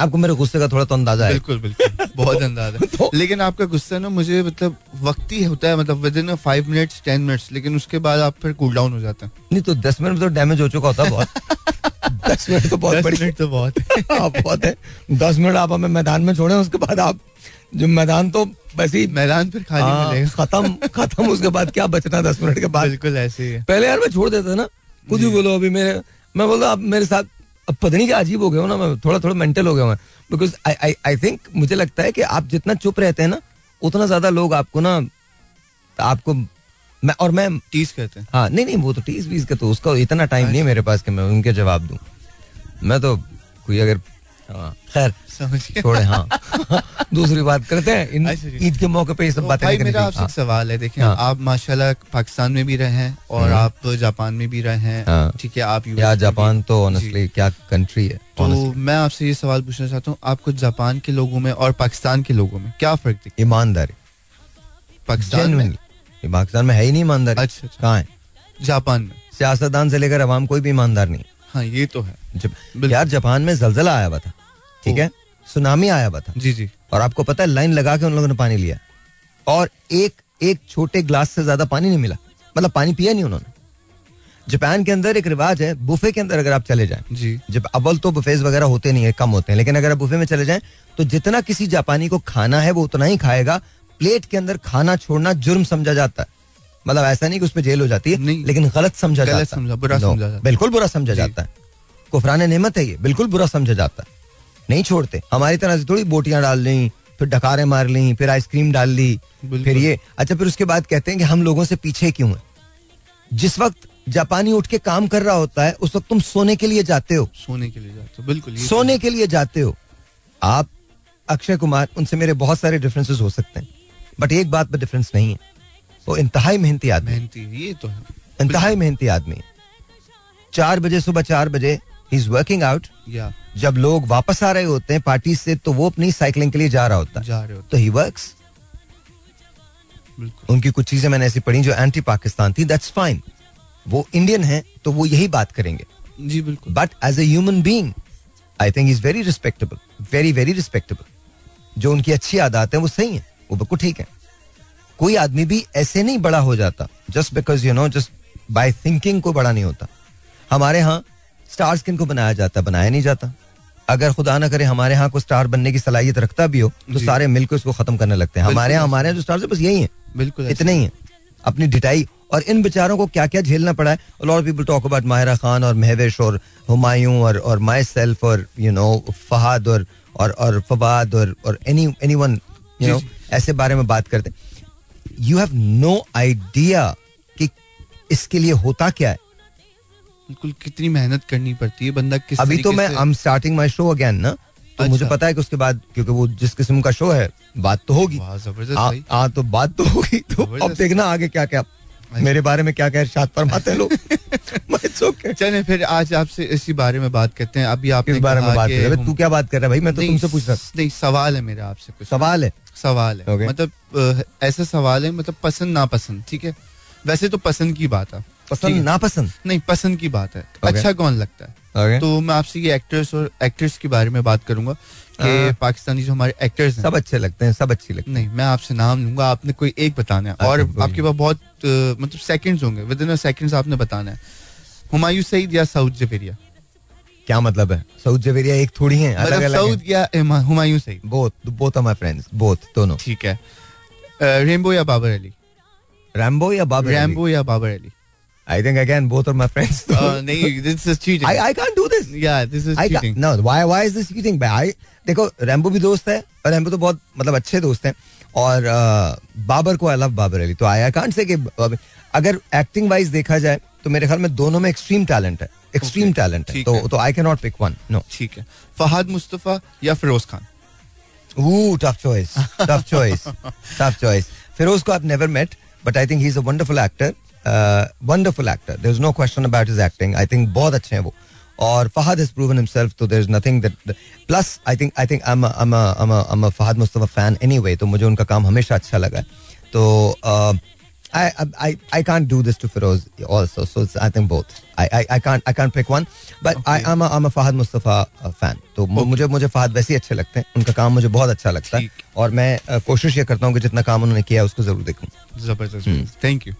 आपको मेरे गुस्से का थोड़ा तो अंदाजा है. बिल्कुल बहुत अंदाजा है. लेकिन आपका गुस्सा ना मुझे मतलब वक्त ही होता है, मतलब विदिन 5 मिनट्स 10 मिनट्स. लेकिन उसके बाद आप फिर कूल डाउन हो जाते हैं. नहीं तो 10 मिनट तो डैमेज हो चुका होता है बहुत. 10 मिनट तो बहुत बड़ी तो बहुत है. 10 मिनट आप हमें मैदान में छोड़े, उसके बाद आप जो मैदान तो वैसे ही मैदान फिर खाली खत्म. उसके बाद क्या बचना 10 मिनट के बाद. बिल्कुल ऐसे ही पहले यार मैं छोड़ देता ना. कुछ भी बोलो. अभी मैं बोलता आप मेरे साथ अब पता नहीं क्या अजीब हो गया हूँ ना. मैं थोड़ा मेंटल हो गया हूँ बिकॉज आई थिंक मुझे लगता है कि आप जितना चुप रहते हैं ना उतना ज्यादा लोग आपको ना आपको मैं टीज कहते हैं. हाँ नहीं वो तो टीज वीज का तो उसका इतना टाइम नहीं है मेरे पास कि मैं उनके जवाब दूं. मैं तो कोई अगर खैर छोड़े. हाँ दूसरी बात करते हैं. ईद के मौके पे ये सब बातें. मेरा आपसे एक सवाल है. देखिए आप माशाल्लाह पाकिस्तान में भी रहे हैं और आप जापान में भी रहे हैं, ठीक है? आप या जापान तो ऑनेस्टली क्या कंट्री है. तो मैं आपसे ये सवाल पूछना चाहता हूँ, आपको जापान के लोगों में और पाकिस्तान के लोगों में क्या फर्क दिखता है? ईमानदारी. पाकिस्तान में है ही नहीं ईमानदारी. अच्छा कहाँ है? जापान में सियासतदान से लेकर अवाम कोई भी ईमानदार नहीं. हाँ ये तो है यार. जापान में जलजला आया हुआ था, ठीक है, सुनामी आया हुआ था जी जी. और आपको पता है लाइन लगा के उन लोगों ने पानी लिया और एक छोटे ग्लास से ज्यादा पानी नहीं मिला, मतलब पानी पिया नहीं उन्होंने. जापान के अंदर एक रिवाज है, बुफे के अंदर अगर आप चले जाएं जी, जब अव्वल तो बुफेज वगैरह होते नहीं है, कम होते हैं, लेकिन अगर आप बुफे में चले जाएं तो जितना किसी जापानी को खाना है वो उतना ही खाएगा। प्लेट के अंदर खाना छोड़ना जुर्म समझा जाता है, मतलब ऐसा नहीं कि उसमें जेल हो जाती है, लेकिन गलत समझा जाता है, बिल्कुल बुरा समझा जाता है, कुफराने नेमत है ये, बिल्कुल बुरा समझा जाता है, नहीं छोड़ते। हमारी तरह से थोड़ी बोटियां डाल ली, फिर डकारें मार ली, फिर आइसक्रीम डाल ली, फिर ये अच्छा। फिर उसके बाद कहते हैं कि हम लोगों से पीछे क्यों है? जिस वक्त जापानी उठ के काम कर रहा होता है उस वक्त तुम सोने के लिए जाते हो, सोने के लिए जाते हो, बिल्कुल सोने के लिए जाते हो। आप अक्षय कुमार, उनसे मेरे बहुत सारे डिफरेंसेस हो सकते हैं, बट एक बात पर डिफरेंस नहीं है, वो इंतहाई मेहनती आदमी, ये तो है, इंतहाई मेहनती आदमी। 4 बजे सुबह 4 बजे ही इज वर्किंग आउट, जब लोग वापस आ रहे होते हैं पार्टी से तो वो अपनी साइकिलिंग के लिए जा रहा होता है, तो ही वर्क्स। उनकी कुछ चीजें मैंने ऐसी पढ़ी जो एंटी पाकिस्तान थी, दैट्स फाइन, वो इंडियन हैं तो वो यही बात करेंगे जी, बिल्कुल। But as a human being I think is very respectable, very very respectable. जो उनकी अच्छी आदतें हैं वो सही हैं, वो बिल्कुल ठीक है। कोई आदमी भी ऐसे नहीं बड़ा हो जाता just because you know, just by thinking को बड़ा नहीं होता। हमारे यहाँ स्टार स्किन को बनाया जाता, बनाया नहीं जाता। अगर खुदा ना करे हमारे यहाँ को स्टार बनने की सलाहियत रखता भी हो तो सारे मिलकर उसको खत्म करने लगते हैं। हमारे यहाँ जो स्टार्स हैं बस यही हैं, बिल्कुल इतने ही हैं, अपनी डिटाई। और इन बेचारों को क्या क्या झेलना पड़ा है। Lot of people talk about Mahira Khan और महवेश और हुमायूं और माई सेल्फ और यू नो फहाद और फवाद और एनीवन यू नो, ऐसे बारे में बात करते। यू हैव नो आइडिया कि इसके लिए होता क्या है, बिल्कुल कितनी मेहनत करनी पड़ती है बंदा किस अभी तो मैं I am starting my show again ना, तो मुझे पता है कि उसके बाद क्योंकि वो जिस किस्म का शो है बात तो होगी, हाँ तो बात तो होगी, तो अब देखना आगे क्या क्या मेरे बारे में क्या क्या इरशाद फरमाते हैं लोग। चलें फिर आज आपसे इसी बारे में बात करते हैं। अभी आप इस बारे में बात कर रहे हैं, तू क्या बात कर रहा है भाई, मैं तो तुमसे पूछ रहा हूं। नहीं, सवाल है मेरा आपसे, कुछ सवाल है मतलब ऐसा सवाल है, मतलब पसंद नापसंद, ठीक है। वैसे तो पसंद की बात है, पसंद नापसंद नहीं, पसंद की बात है, अच्छा कौन लगता है। तो मैं आपसे ये एक्टर्स और एक्ट्रेस के बारे में बात करूंगा कि पाकिस्तानी जो हमारे एक्टर्स हैं सब अच्छे लगते हैं, सब अच्छी लगती हैं। नहीं, मैं आपसे नाम लूंगा, आपने कोई एक बताना है और आपके पास बहुत मतलब सेकंड्स होंगे, विद इन सेकंड्स आपने बताना है। हुमायूं सईद या सऊद जवेरिया? क्या मतलब है, सऊद जवेरिया एक थोड़ी है, सऊद या Humayun Saeed? Both are my friends, both, दोनों ठीक है। रेम्बो या बाबर अली? रेम्बो या Babar Ali I think again both are my friends. No, this is cheating. I can't do this. Yeah, this is cheating. No, why is this cheating? भाई देखो, Rambo भी दोस्त है और रैम्बो तो बहुत मतलब अच्छे दोस्त हैं, और बाबर को I love बाबर अली, तो I can't say कि अगर एक्टिंग वाइज देखा जाए तो मेरे ख्याल में दोनों में एक्सट्रीम टैलेंट है, तो I cannot pick one. No. ठीक है। फहद मुस्तफा या Firoz Khan? Ooh, tough choice. Firoz को I've never met, but I think he's a wonderful actor. Wonderful actor. There's no question about his acting. I think बहुत अच्छे हैं वो. और Fahad has proven himself. So there's nothing that. Plus, I think I'm a Fahad Mustafa fan anyway. तो मुझे उनका काम हमेशा अच्छा लगा. तो I can't do this to Feroz also. So it's, I think both. I can't pick one. But okay. I'm a Fahad Mustafa fan. तो मुझे Fahad वैसे ही अच्छे लगते हैं. उनका काम मुझे बहुत अच्छा लगता है. और मैं कोशिश ये करता हूँ कि जितना काम उन्होंने किया उसको जरूर देखूँ. जबरदस्त. Thank you.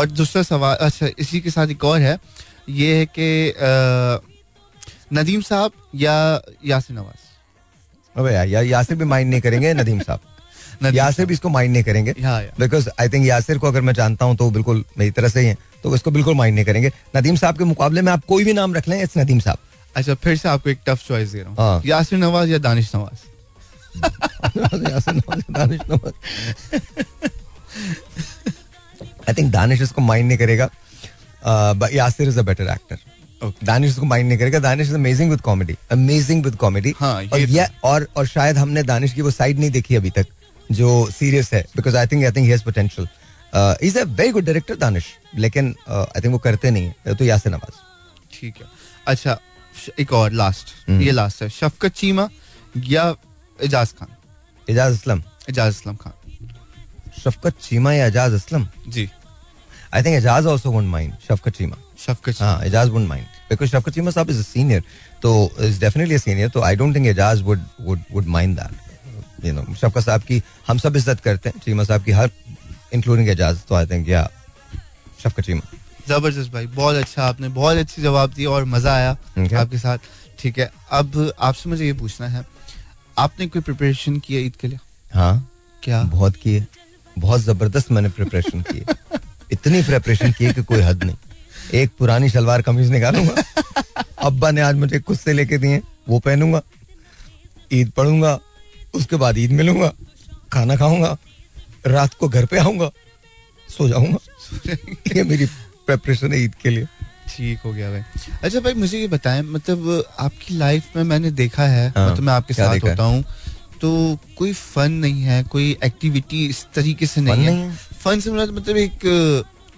और दूसरा सवाल, अच्छा इसी के साथ एक और है, ये है कि नदीम साहब या यासिर नवाज? अबे यार, यासिर भी माइंड नहीं करेंगे नदीम साहब, यासिर भी इसको माइंड नहीं करेंगे, बिकॉज आई थिंक यासिर को अगर मैं जानता हूँ तो बिल्कुल मेरी तरह से ही है, तो इसको बिल्कुल माइंड नहीं करेंगे। नदीम साहब के मुकाबले में आप कोई भी नाम रख लें, इट्स नदीम साहब। अच्छा फिर से आपको एक टफ चॉइस दे रहा हूँ, यासिर नवाज या दानिश नवाज? यासिर नवाज, दानिश नवाज। I think दानिश इसको माइंड नहीं करेगा, but Yasir is a better actor. Okay. Danish इसको माइंड नहीं करेगा, Danish is amazing with comedy. हाँ, और शायद हमने दानिश की वो साइड नहीं देखी अभी तक जो सीरियस है, because I think he has potential. He's a very good director Danish, लेकिन I think वो करते नहीं है, तो यासिर नवाज। ठीक है। अच्छा एक और लास्ट है, शफकत चीमा या इजाज असलम खान? शफकत चीमा या इजाज असलम? जी, I think Ijaz also wouldn't mind Shafqat Cheema. हां, Ijaz wouldn't mind because Shafqat Cheema साहब इज अ सीनियर, तो इज डेफिनेटली अ सीनियर, तो I don't think Ijaz would mind that, you know. Shafqat साहब की हम सब इज्जत करते हैं, चीमा साहब की हर, इंक्लूडिंग इजाज, तो आई थिंक या शफकत चीमा। जबरदस्त भाई, बहुत अच्छा, आपने बहुत अच्छी जवाब दी और मजा आया आपके साथ. ठीक है, अब आपसे मुझे ये पूछना है, आपने कोई प्रिपरेशन किया ईद के लिए? हाँ, क्या बहुत किए, बहुत जबरदस्त मैंने प्रिपरेशन किए, इतनी प्रिपरेशन की कि कोई हद नहीं. एक पुरानी शलवार कमीज निकालूंगा, अब्बा ने आज मुझे कुछ से लेके दिए, वो पहनूंगा, ईद पढ़ूंगा, उसके बाद ईद मिलूंगा, खाना खाऊंगा, रात को घर पे आऊंगा, सो जाऊंगा. ये मेरी प्रिपरेशन है ईद के लिए. ठीक हो गया भाई. अच्छा भाई मुझे ये बताएं, मतलब आपकी लाइफ में मैंने देखा है, मतलब मैं आपके साथ होता हूँ तो कोई फन नहीं है, कोई एक्टिविटी इस तरीके से नहीं है. फन से मतलब एक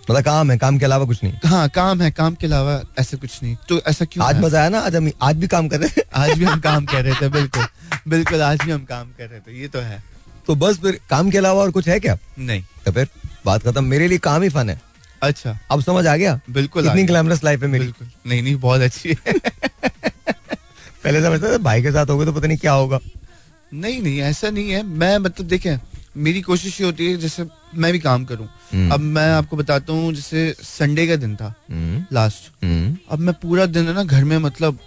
मतलब काम है, काम के अलावा कुछ नहीं. हाँ काम है, काम के अलावा ऐसा कुछ नहीं. तो ऐसा क्यों? आज मजा आया ना, आज हम आज भी काम कर रहे थे, आज भी हम काम कर रहे थे. बिल्कुल बिल्कुल, आज भी हम काम कर रहे थे. ये तो है. तो बस फिर काम के अलावा और कुछ है क्या? नहीं, तो फिर बात खत्म. मेरे लिए काम ही फन है. अच्छा, अब समझ आ गया? बिल्कुल. इतनी ग्लैमरस लाइफ है मेरी. नहीं नहीं, बहुत अच्छी है. पहले समझता था भाई के साथ हो गए तो पता नहीं क्या होगा. नहीं नहीं, ऐसा नहीं है. मैं मतलब देखें, मेरी कोशिश ये होती है जैसे मैं भी काम करूं. अब मैं आपको बताता हूँ, जैसे संडे का दिन था लास्ट, अब मैं पूरा दिन है ना घर में, मतलब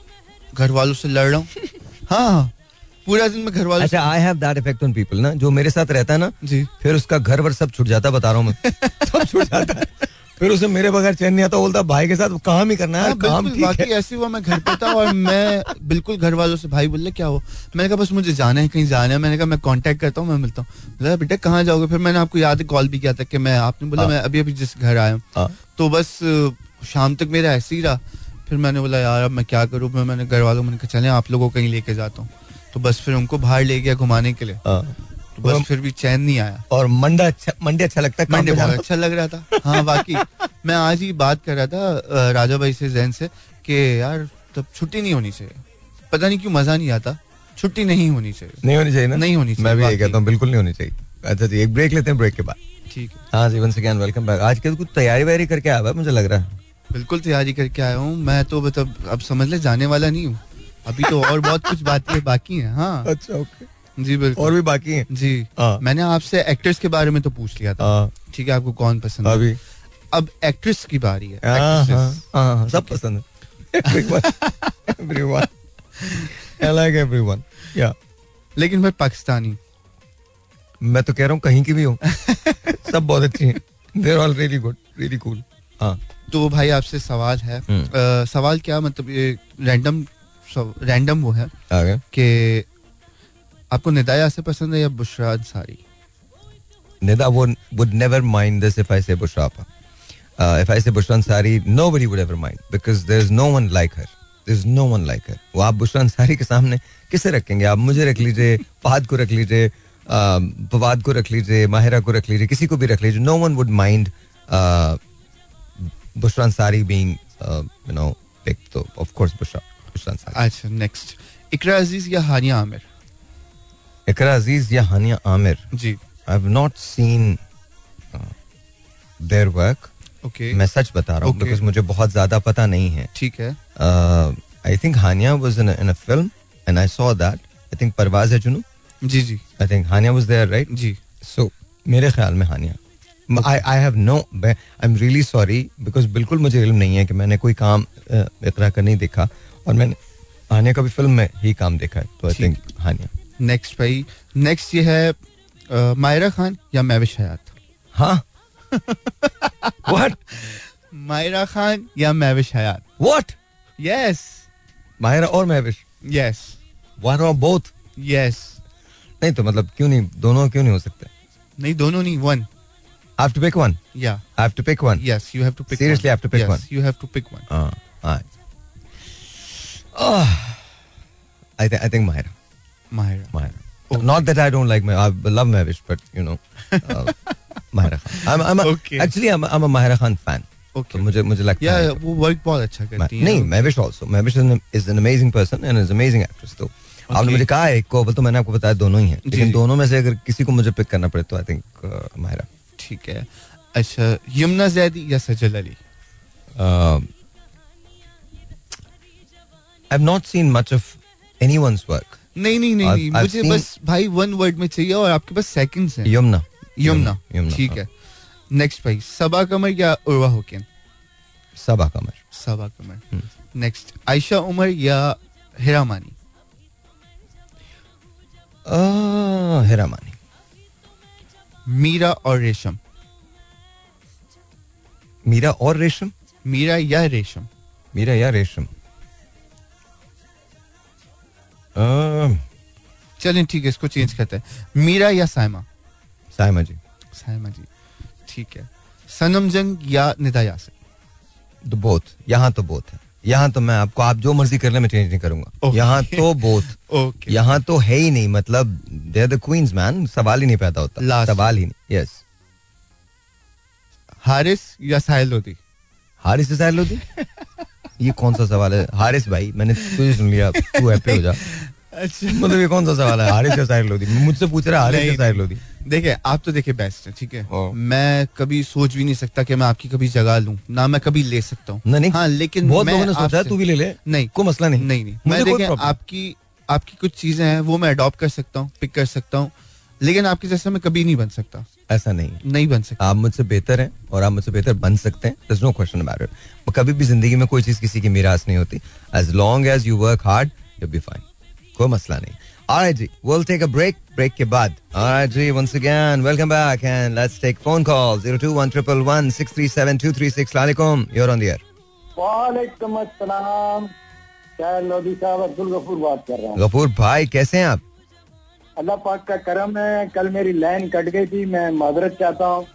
घर वालों से लड़ रहा हूँ. हाँ, पूरा दिन मैं घर वालों. अच्छा, I have that effect on people ना, जो मेरे साथ रहता है ना जी, फिर उसका घर वर सब छूट जाता, बता रहा हूँ मैं. सब छूट जाता है, फिर उसे मेरे बगैर चैन नहीं आता. बोलता भाई के साथ काम ही करना है. बाकी ऐसे हुआ, मैं घर पे था और मैं बिल्कुल घर वालों से, भाई बोल रहे क्या हो? मैंने कहा बस मुझे जाना है, कहीं जाना है. मैंने कहा मैं कांटेक्ट करता हूँ, मैं मिलता हूँ. बेटा कहाँ जाओगे? फिर मैंने आपको याद कॉल भी किया था कि मैं, आपने बोला मैं अभी अभी जिस घर आया हूँ. तो बस शाम तक मेरा ऐसे ही रहा. फिर मैंने बोला यार अब मैं क्या करूँ. मैंने घर वालों को कहा चले आप लोगों को कहीं लेके जाता हूँ. तो बस फिर उनको बाहर ले गया घुमाने के लिए. तो बस फिर भी चैन नहीं आया. और मंडे अच्छा लगता है, मंडे बहुत अच्छा लग रहा था. हाँ बाकी मैं आज ही बात कर रहा था राजा भाई से, जैन से, कि यार तब छुट्टी नहीं होनी चाहिए. पता नहीं क्यों मजा नहीं आता. छुट्टी नहीं होनी चाहिए. नहीं होनी चाहिए ना, नहीं होनी चाहिए. मैं भी यही कहता हूँ, बिल्कुल नहीं होनी चाहिए. अच्छा जी, एक ब्रेक लेते हैं, ब्रेक के बाद. ठीक है. हाँ जी, वंस अगेन वेलकम बैक. आज कल कुछ तैयारी वैयारी करके आया है मुझे लग रहा है. बिल्कुल तैयारी करके आया हूँ मैं तो. मतलब अब समझ ले जाने वाला नहीं हूँ अभी तो, और बहुत कुछ बातें बाकी हैं. हाँ अच्छा, ओके जी, बिल्कुल और भी बाकी हैं जी. मैंने आपसे एक्टर्स के बारे में तो पूछ लिया था. ठीक है, आपको कौन पसंद है? अब एक्ट्रेस की बारी है. सब पसंद है, एवरीवन, आई लाइक एवरीवन. या लेकिन मैं पाकिस्तानी, मैं तो कह रहा हूँ कहीं की भी हो, सब बहुत अच्छी हैं. They are all really good, really cool. हाँ तो भाई आपसे सवाल है. सवाल क्या, मतलब ये रैंडम वो है कि आपको निदा यासिर पसंद है या Bushra Ansari? Nida would never mind this if I say Bushra. If I say Bushra Ansari, nobody would ever mind because there's no one like her. There's no one like her. वो आप बुशरा अंसारी के सामने किसे रखेंगे? आप मुझे रख लीजिए, फहद को रख लीजिए, फवाद को रख लीजिए, माहिरा को रख लीजिए, किसी को भी रख लीजिए. No one would mind Bushra Ansari being you know picked. So of course Bushra. अच्छा नेक्स्ट, इकरा अजीज या हानिया आमिर? इकरा अजीज या हानिया आमिर जी. I have not seen their work. Okay, मैं सच बता रहा हूँ बिकॉज़ मुझे बहुत ज्यादा पता नहीं है. ठीक है. I think Hania was in a film and I saw that. I think Parwaaz Hai Junoon जी जी. I think Hania was there right जी. सो मेरे ख्याल में हानिया. I have no, I'm really sorry because बिल्कुल मुझे इल्म नहीं है कि मैंने कोई काम इकरा का नहीं देखा और मैंने हानिया का भी फिल्म में ही काम देखा है तो आई थिंक हानिया. नेक्स्ट भाई, नेक्स्ट ये है माहिरा खान या महविश हयात? हाँ व्हाट? माहिरा खान या महविश हयात? व्हाट? यस. माहिरा और महविश? यस. वन और बोथ? यस. नहीं तो मतलब क्यों नहीं, दोनों क्यों नहीं हो सकते? नहीं दोनों नहीं, one. I have to pick one. Yeah. I have to pick one. Yes, you have to pick. Seriously, one. I have to pick one. Yes, you have to pick one. I think Mahira. Mahira. Okay. Not that I don't like Mahira. I love Mehwish, but you know, Mahira Khan. I'm a Mahira Khan fan. Okay. So मुझे लगता है. Yeah, वो work बहुत अच्छा करती हैं. नहीं, Mehwish also. Mehwish is an amazing person and is an amazing actress. So, आपने मुझे कहा एक को, तो मैंने आपको बताया दोनों ही हैं. लेकिन दोनों में से अगर किसी को मुझे pick करना पड़े तो I think Mahira. ठीक है. अच्छा, यमुना ज़ैदी या सजल Ali? I've not seen much of anyone's work. नहीं, मुझे बस भाई वन वर्ड में चाहिए और आपके पास सेकंड्स हैं. यमुना. ठीक है. नेक्स्ट भाई, सबा कमर या उर्वा होकेन? सबा कमर. नेक्स्ट आयशा उमर या हिरा मानी? हिरा मानी. मीरा और रेशम? मीरा या रेशम. चलें ठीक है, इसको चेंज करते हैं. मीरा या सायमा जी. ठीक है. सनम जंग या निदा यासिर? यहाँ तो बोथ है. यहाँ तो मैं आपको आप जो मर्जी कर ले, मैं चेंज नहीं करूंगा. Okay. यहाँ तो बोथ. Okay. यहाँ तो है ही नहीं, मतलब they are the queens man, सवाल ही नहीं पैदा होता, सवाल ही नहीं. यस. हारिस या साहिर लोधी? ये कौन सा सवाल है हारिस भाई, मैंने तुझे सुन लिया, तू हैप्पी हो जा. अच्छा, मतलब ये कौन सा सवाल है हारिस या साहिर लोधी? मुझसे पूछ रहा है हारिस या साहिर लोधी. देखिए आप तो देखिए बेस्ट है, ठीक है. मैं कभी सोच भी नहीं सकता कि मैं आपकी कभी जगह लूं, ना मैं कभी ले सकता हूँ. हाँ, लेकिन बहुत लोगों ने सोचा तू भी ले ले, नहीं कोई मसला नहीं. मैं देखिए आपकी कुछ चीजें हैं वो मैं अडॉप्ट कर सकता हूँ, पिक कर सकता हूँ, लेकिन आपके जैसा मैं कभी नहीं बन सकता. ऐसा नहीं बन सकता. आप मुझसे बेहतर हैं और आप मुझसे बेहतर बन सकते हैं. There's no question about it. कभी भी जिंदगी में कोई चीज किसी की मिरास नहीं होती. As long as you work hard, you'll be fine. कोई मसला नहीं. Alright ji, we'll take a break. Break के बाद. Alright ji, once again, welcome back and let's take phone calls. 02111 637 236. Alaikum, you're on the air. Waalaikum assalam. Shahir Lodhi साहब, अब्दुल गफूर बात कर रहा हूँ. गफूर भाई कैसे हैं आप? अल्लाह पाक का करम है. कल मेरी लाइन कट गई थी, मैं माजरत चाहता हूँ,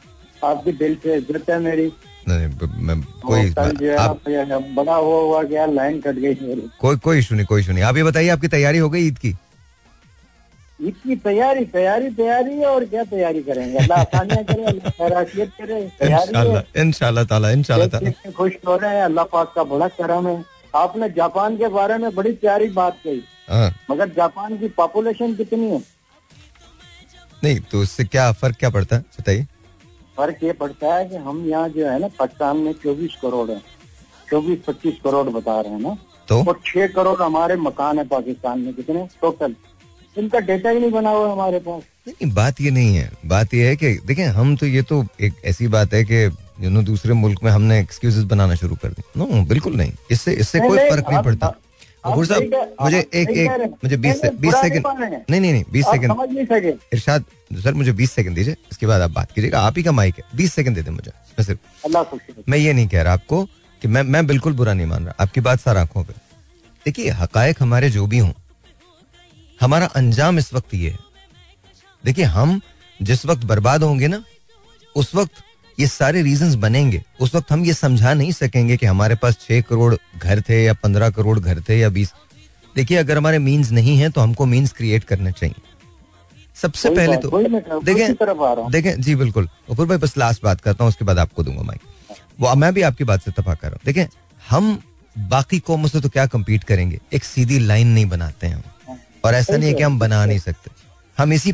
आपकी दिल से इज्जत है मेरी. बड़ा वो हुआ कि यार लाइन कट गई मेरी. कोई इशू नहीं, कोई इशू नहीं. आप ये बताइए, आपकी तैयारी हो गई ईद की? तैयारी है, और क्या तैयारी करेंगे. अल्लाह आसानियां करे, अल्लाह खैरासियत करे. तैयारी इंशाल्लाह ताला, इंशाल्लाह ताला. खुश हो रहे हैं, अल्लाह पाक का बड़ा करम है. आपने जापान के बारे में बड़ी प्यारी बात कही, मगर जापान की पॉपुलेशन कितनी है? नहीं तो उससे क्या फर्क क्या पड़ता है, बताइए. फर्क ये पड़ता है कि हम यहाँ जो है ना, पाकिस्तान में 24 करोड़ है, 24-25 करोड़ बता रहे हैं ना, तो 6 करोड़ हमारे मकान है पाकिस्तान में. कितने टोटल? इनका डेटा ही नहीं बना हुआ हमारे पास. नहीं, बात ये नहीं है. बात ये है कि देखें, हम तो ये तो एक ऐसी बात है कि दूसरे मुल्क में हमने एक्सक्यूजेस बनाना शुरू कर दी. नो, बिल्कुल नहीं. इससे कोई फर्क नहीं पड़ता. मुझे मुझे 20 सेकंड नहीं 20 सेकंड इरशाद सर, मुझे 20 सेकंड दीजिए, इसके बाद आप बात कीजिएगा. आप ही का माइक है, 20 सेकंड दे दें मुझे. मैं सिर्फ मैं ये नहीं कह रहा आपको कि मैं बिल्कुल बुरा नहीं मान रहा आपकी बात सारा आंखों पे. देखिए, हकायक हमारे जो भी हों, हमारा अंजाम इस वक्त ये है. देखिए, हम जिस वक्त बर्बाद होंगे ना, उस वक्त ये सारे रीजंस बनेंगे. उस वक्त हम ये समझा नहीं सकेंगे कि हमारे पास 6 करोड़ घर थे या 15 करोड़ घर थे या 20. देखिए, अगर हमारे मींस नहीं है तो हमको मींस क्रिएट करने चाहिए सबसे पहले तो. देखें जी, बिल्कुल गफूर भाई, बस लास्ट बात करता हूँ, उसके बाद आपको दूंगा माइक. वो मैं भी आपकी बात से इत्तेफाक कर रहा हूँ. देखें, हम बाकी कौमों से तो क्या कम्पीट करेंगे, एक सीधी लाइन नहीं बनाते हैं हम, और ऐसा नहीं है कि हम बना नहीं सकते. हम इसी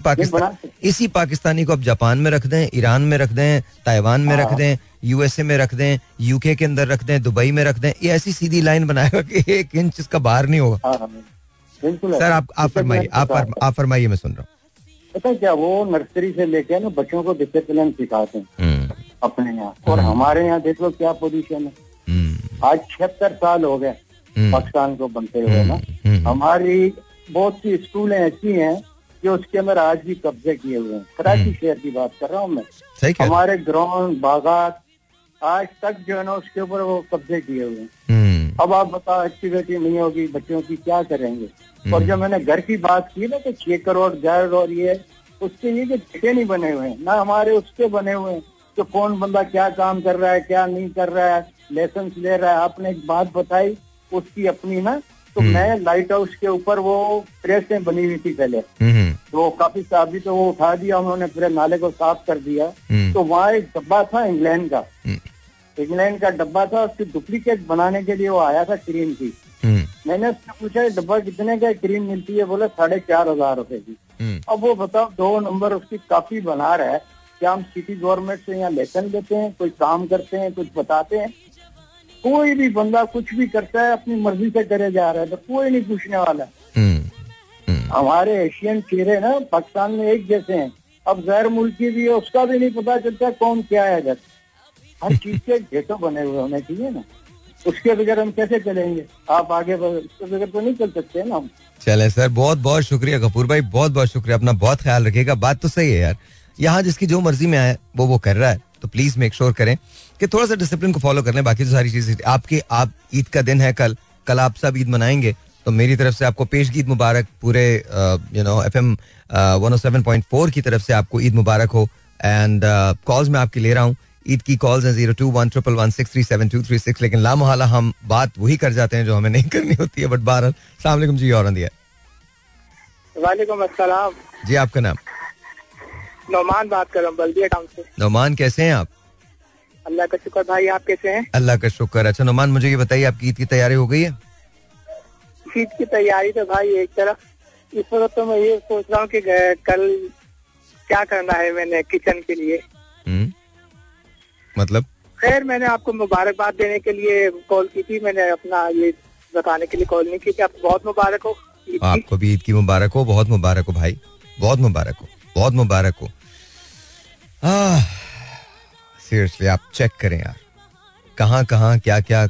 पाकिस्तानी को अब जापान में रख दें, ईरान में रख दें, ताइवान में रख दें, यूएसए में रख दें, यूके के अंदर रख दें, दुबई में रख दें. ये ऐसी सीधी लाइन बनाएगा कि एक इंच इसका बाहर नहीं होगा. सर आप फरमाइए, मैं सुन रहा हूँ. पता है क्या, वो नर्सरी से लेके ना बच्चों को डिसिप्लिन सिखाते हैं अपने यहाँ, और हमारे यहाँ देख लो क्या पोजीशन है. आज 76 साल हो गए पाकिस्तान को बनते हुए ना. हमारी बहुत सी स्कूलें ऐसी हैं कि उसके अंदर आज भी कब्जे किए हुए हैं. कराची शहर की बात कर रहा हूँ मैं. हमारे ग्राउंड बागात आज तक जो है ना, उसके ऊपर वो कब्जे किए हुए हैं. अब आप बताओ, एक्टिविटी नहीं होगी, बच्चों की क्या करेंगे. और जब मैंने घर की बात की ना, कि 6 करोड़ घर, और ये उसके लिए डेटे नहीं बने हुए हैं ना हमारे, उसके बने हुए हैं कि कौन बंदा क्या काम कर रहा है, क्या नहीं कर रहा है, लेसन ले रहा है. आपने एक बात बताई उसकी अपनी ना, तो मैं लाइट हाउस के ऊपर वो प्रेसें बनी हुई थी पहले, तो काफी साबी तो वो उठा दिया उन्होंने, पूरे नाले को साफ कर दिया. तो वहाँ एक डब्बा था इंग्लैंड का डब्बा था, उसकी डुप्लीकेट बनाने के लिए वो आया था क्रीम की. मैंने उससे पूछा ये डब्बा कितने का क्रीम मिलती है, बोला 4500 रुपए की. अब वो बताओ 2 नंबर उसकी काफी बना रहा है. क्या हम सिटी गवर्नमेंट से यहाँ लेसन लेते हैं, कोई काम करते हैं, कुछ बताते हैं? कोई भी बंदा कुछ भी करता है, अपनी मर्जी से करे जा रहा है, तो कोई नहीं पूछने वाला. हमारे एशियन चेहरे ना पाकिस्तान में एक जैसे हैं, अब गैर मुल्की भी है उसका भी नहीं पता चलता कौन क्या है. हर चीज के गेटो बने हुए होने चाहिए ना, उसके बगैर हम कैसे चलेंगे? आप आगे उसके बगैर तो नहीं चल सकते ना हम। चले सर, बहुत बहुत शुक्रिया कपूर भाई, बहुत बहुत शुक्रिया, अपना बहुत ख्याल रखिएगा। बात तो सही है यार, यहाँ जिसकी जो मर्जी में आए वो कर रहा है, तो प्लीज मेक श्योर करें कि थोड़ा सा डिसिप्लिन को फॉलो कर लें। बाकी तो सारी चीजें आपके, आप ईद का दिन है कल, कल आप सब ईद मनाएंगे, तो मेरी तरफ से आपको पेश ईद मुबारक, पूरे यू नो एफएम 107.4 की तरफ से आपको ईद मुबारक हो। एंड कॉल्स मैं आपकी ले रहा हूँ, ईद की कॉल्स हैं 02111637236, लेकिन लामोहाला हम बात वही कर जाते हैं जो हमें नहीं करनी होती है, बट बहरहाल। अस्सलाम वालेकुम जी, और वालेकुम अस्सलाम जी, आपका नाम? नौमान बात कर रहा हूँ, बल्दिया टाउन से। नौमान कैसे हैं आप? अल्लाह का शुक्र भाई, आप कैसे हैं? अल्लाह का शुक्र। अच्छा नौमान, मुझे ये बताइए आपकी ईद की तैयारी हो गई है? ईद की तैयारी तो भाई एक तरफ, इस वक्त तो मैं ये सोच रहा हूँ कि कल क्या करना है मैंने किचन के लिए। मतलब खैर, मैंने आपको मुबारकबाद देने के लिए कॉल की थी, मैंने अपना ये बताने के लिए कॉल नहीं की थी। आपको बहुत मुबारक हो। आपको भी ईद की मुबारक हो, बहुत मुबारक हो भाई, बहुत मुबारक हो, बहुत मुबारक हो। सीरियसली आप चेक करें यार, कहाँ कहाँ क्या क्या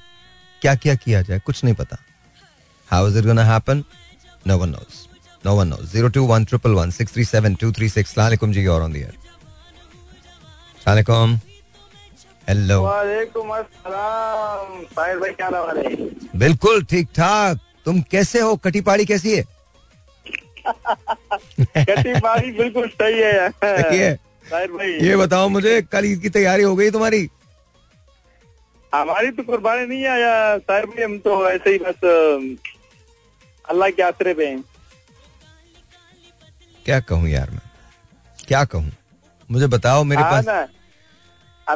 क्या क्या किया जाए, कुछ नहीं पता। How is it gonna happen? No one knows. No one knows. 02111637236. Assalamualaikum ji, you're on the air. Assalamualaikum. Hello. Waalaikum assalam. Sahir bhai क्या हाल है? बिल्कुल ठीक ठाक, तुम कैसे हो? कटी पाड़ी कैसी है? कटी पाड़ी बिल्कुल सही है यार, सही है। साहिर भाई ये बताओ मुझे, कल ईद की तैयारी हो गई तुम्हारी? हमारी तो कुर्बानी नहीं आया साहिर भाई, हम तो ऐसे ही बस अल्लाह के आसरे पे हैं। क्या कहूँ यार मैं, क्या कहूँ, मुझे बताओ मेरे पास।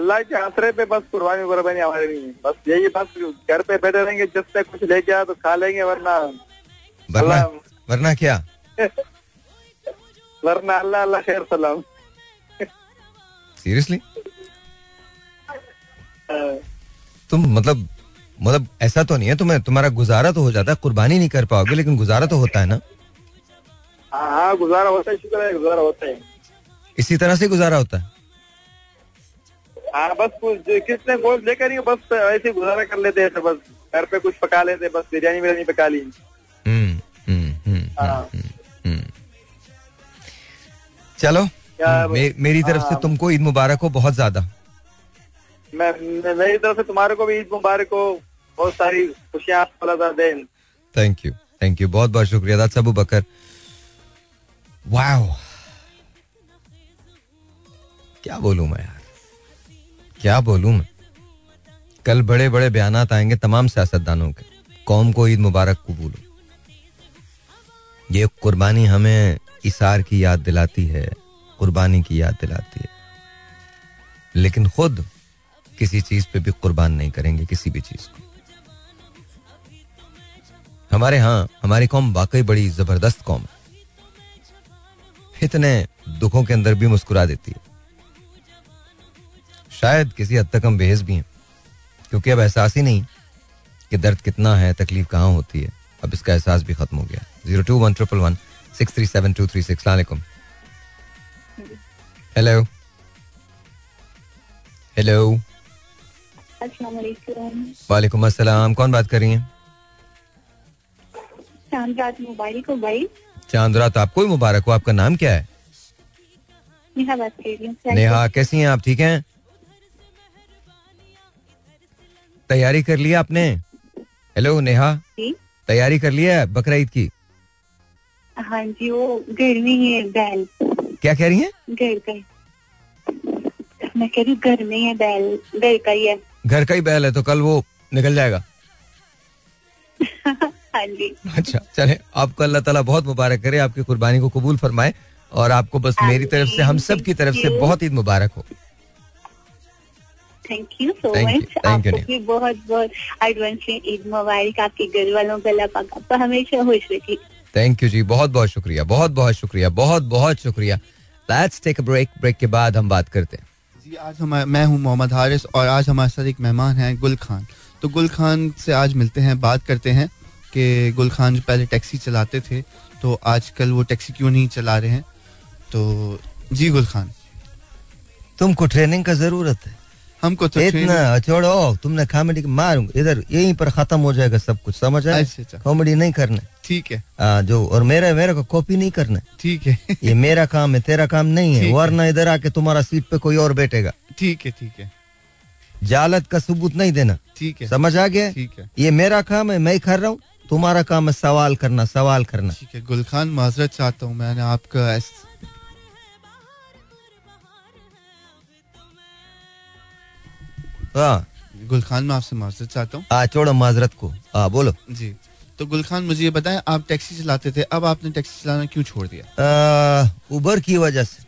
अल्लाह के आसरे पे बस, कुर्बानी कुर्बानी हमारी नहीं है, बस यही, बस घर पे बैठे रहेंगे, जब तक कुछ लेके आए तो खा लेंगे, वरना क्या वरना अल्लाह अल्लाह खैर सलाम। सीरियसली तुम मतलब ऐसा तो नहीं है तुम्हें, तुम्हारा गुजारा तो हो जाता है, कुर्बानी नहीं कर पाओगे लेकिन गुजारा तो होता है ना। हाँ गुजारा होता है, शुक्र है गुजारा होता है, इसी तरह से गुजारा होता है। हाँ बस किसने गोश्त लेकर बस ऐसे गुजारा कर लेते हैं, बस घर पे कुछ पका लेते, बस बिरयानी बिरयानी पका ली। चलो मेरी तरफ से तुमको ईद मुबारक हो बहुत ज्यादा, मेरी तरफ से तुम्हारे को भी ईद मुबारक हो, बहुत सारी खुशियाँ। थैंक यू, थैंक यू, बहुत बहुत शुक्रिया सबू बकर। वाओ क्या बोलूं मैं यार, क्या बोलूं मैं। कल बड़े बड़े बयान आएंगे तमाम सियासतदानों के, कौम को ईद मुबारक कबूल हो। ये कुर्बानी हमें इसार की याद दिलाती है, कुर्बानी की याद दिलाती है, लेकिन खुद किसी चीज पे भी कुर्बान नहीं करेंगे, किसी भी चीज को। हमारे यहाँ हमारी कौम वाकई बड़ी जबरदस्त कौम है, इतने दुखों के अंदर भी मुस्कुरा देती है। शायद किसी हद तक हम बेहस भी हैं, क्योंकि अब एहसास ही नहीं कि दर्द कितना है, तकलीफ कहाँ होती है, अब इसका एहसास भी खत्म हो गया। 02111637236। हेलो हेलो, वालेकुम अस्सलाम, कौन बात कर रही हैं? चांद रात मुबारक हो भाई। चांद रात आपको भी मुबारक हो। आपका नाम क्या है? नेहा बात कर रही हूं। नेहा कैसी हैं आप? ठीक हैं? तैयारी कर लिया आपने? हेलो नेहा, तैयारी कर लिया है बकरा ईद की? हाँ जी, वो घर में ही है बैल। क्या कह रही हैं? घर का। मैं कह रही घर में है बैल, घर का ही है, घर का ही बैल है, तो कल वो निकल जाएगा। हाँ जी। अच्छा चले, आपको अल्लाह ताला बहुत मुबारक करे, आपकी कुर्बानी को कबूल फरमाए, और आपको बस मेरी तरफ से, हम सब की तरफ से बहुत ईद मुबारक हो। थैंक यू सो मच, आपको भी बहुत बहुत एडवांस में ईद मुबारक, आपके घर वालों को अल्लाह पाक आपको हमेशा खुश रखे। थैंक यू जी, बहुत बहुत शुक्रिया, बहुत बहुत शुक्रिया, बहुत बहुत शुक्रिया। Let's take a break, break के बाद हम बात करते हैं जी। आज मैं हूँ मोहम्मद हारिस, और आज हमारे साथ एक मेहमान हैं गुल खान, तो गुल खान से आज मिलते हैं, बात करते हैं कि गुल खान जो पहले टैक्सी चलाते थे तो आजकल वो टैक्सी क्यों नहीं चला रहे हैं। तो जी गुल खान, तुमको ट्रेनिंग का ज़रूरत है। हमको तो इतना छोड़ो, तुमने कॉमेडी मारूंगा इधर, यहीं पर खत्म हो जाएगा सब कुछ, समझ आए? कॉमेडी नहीं करना, ठीक है? जो और मेरा को कॉपी नहीं करना, ठीक है? ये मेरा काम है, तेरा काम नहीं है, वरना इधर आके तुम्हारा सीट पे कोई और बैठेगा, ठीक है? ठीक है, जालत का सबूत नहीं देना, ठीक है? समझ आ गया? ठीक है, ये मेरा काम है, मैं कर रहा हूँ, तुम्हारा काम है सवाल करना, सवाल करना, ठीक है? गुल खान माजरत चाहता हूँ, मैंने आपका गुल खान मैं आपसे माजरत चाहता हूँ। छोड़ो माजरत को, बोलो जी। तो गुल खान मुझे ये बताएं, आप टैक्सी चलाते थे, अब आपने टैक्सी चलाना क्यों छोड़ दिया? उबर की वजह से।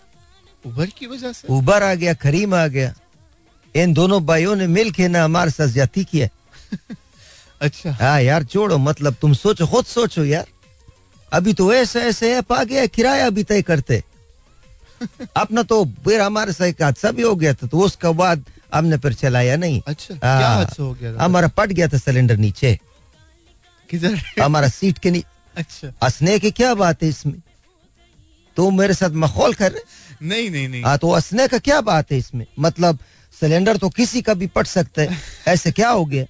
उबर की वजह से? उबर आ गया, करीम आ गया, इन दोनों भाइयों ने मिल के ना हमारे साथ ज्यादती किया। अच्छा। हाँ यार छोड़ो, मतलब तुम सोचो, खुद सोचो यार, अभी तो ऐसे ऐसे ऐप आ गया, किराया भी तय करते। अपना तो फिर हमारे साथ एक हादसा भी हो गया था, तो उसके बाद हमने फिर चलाया नहीं। अच्छा, क्या हादसा हो गया? हमारा पट गया था सिलेंडर नीचे, किधर? हमारा सीट के नीचे। अच्छा, हंसने की क्या बात है इसमें? तो मेरे साथ मखौल कर रहे? नहीं नहीं नहीं। हाँ, तो हंसने का क्या बात है इसमें? मतलब सिलेंडर तो किसी का भी पट सकता है, ऐसे क्या हो गया?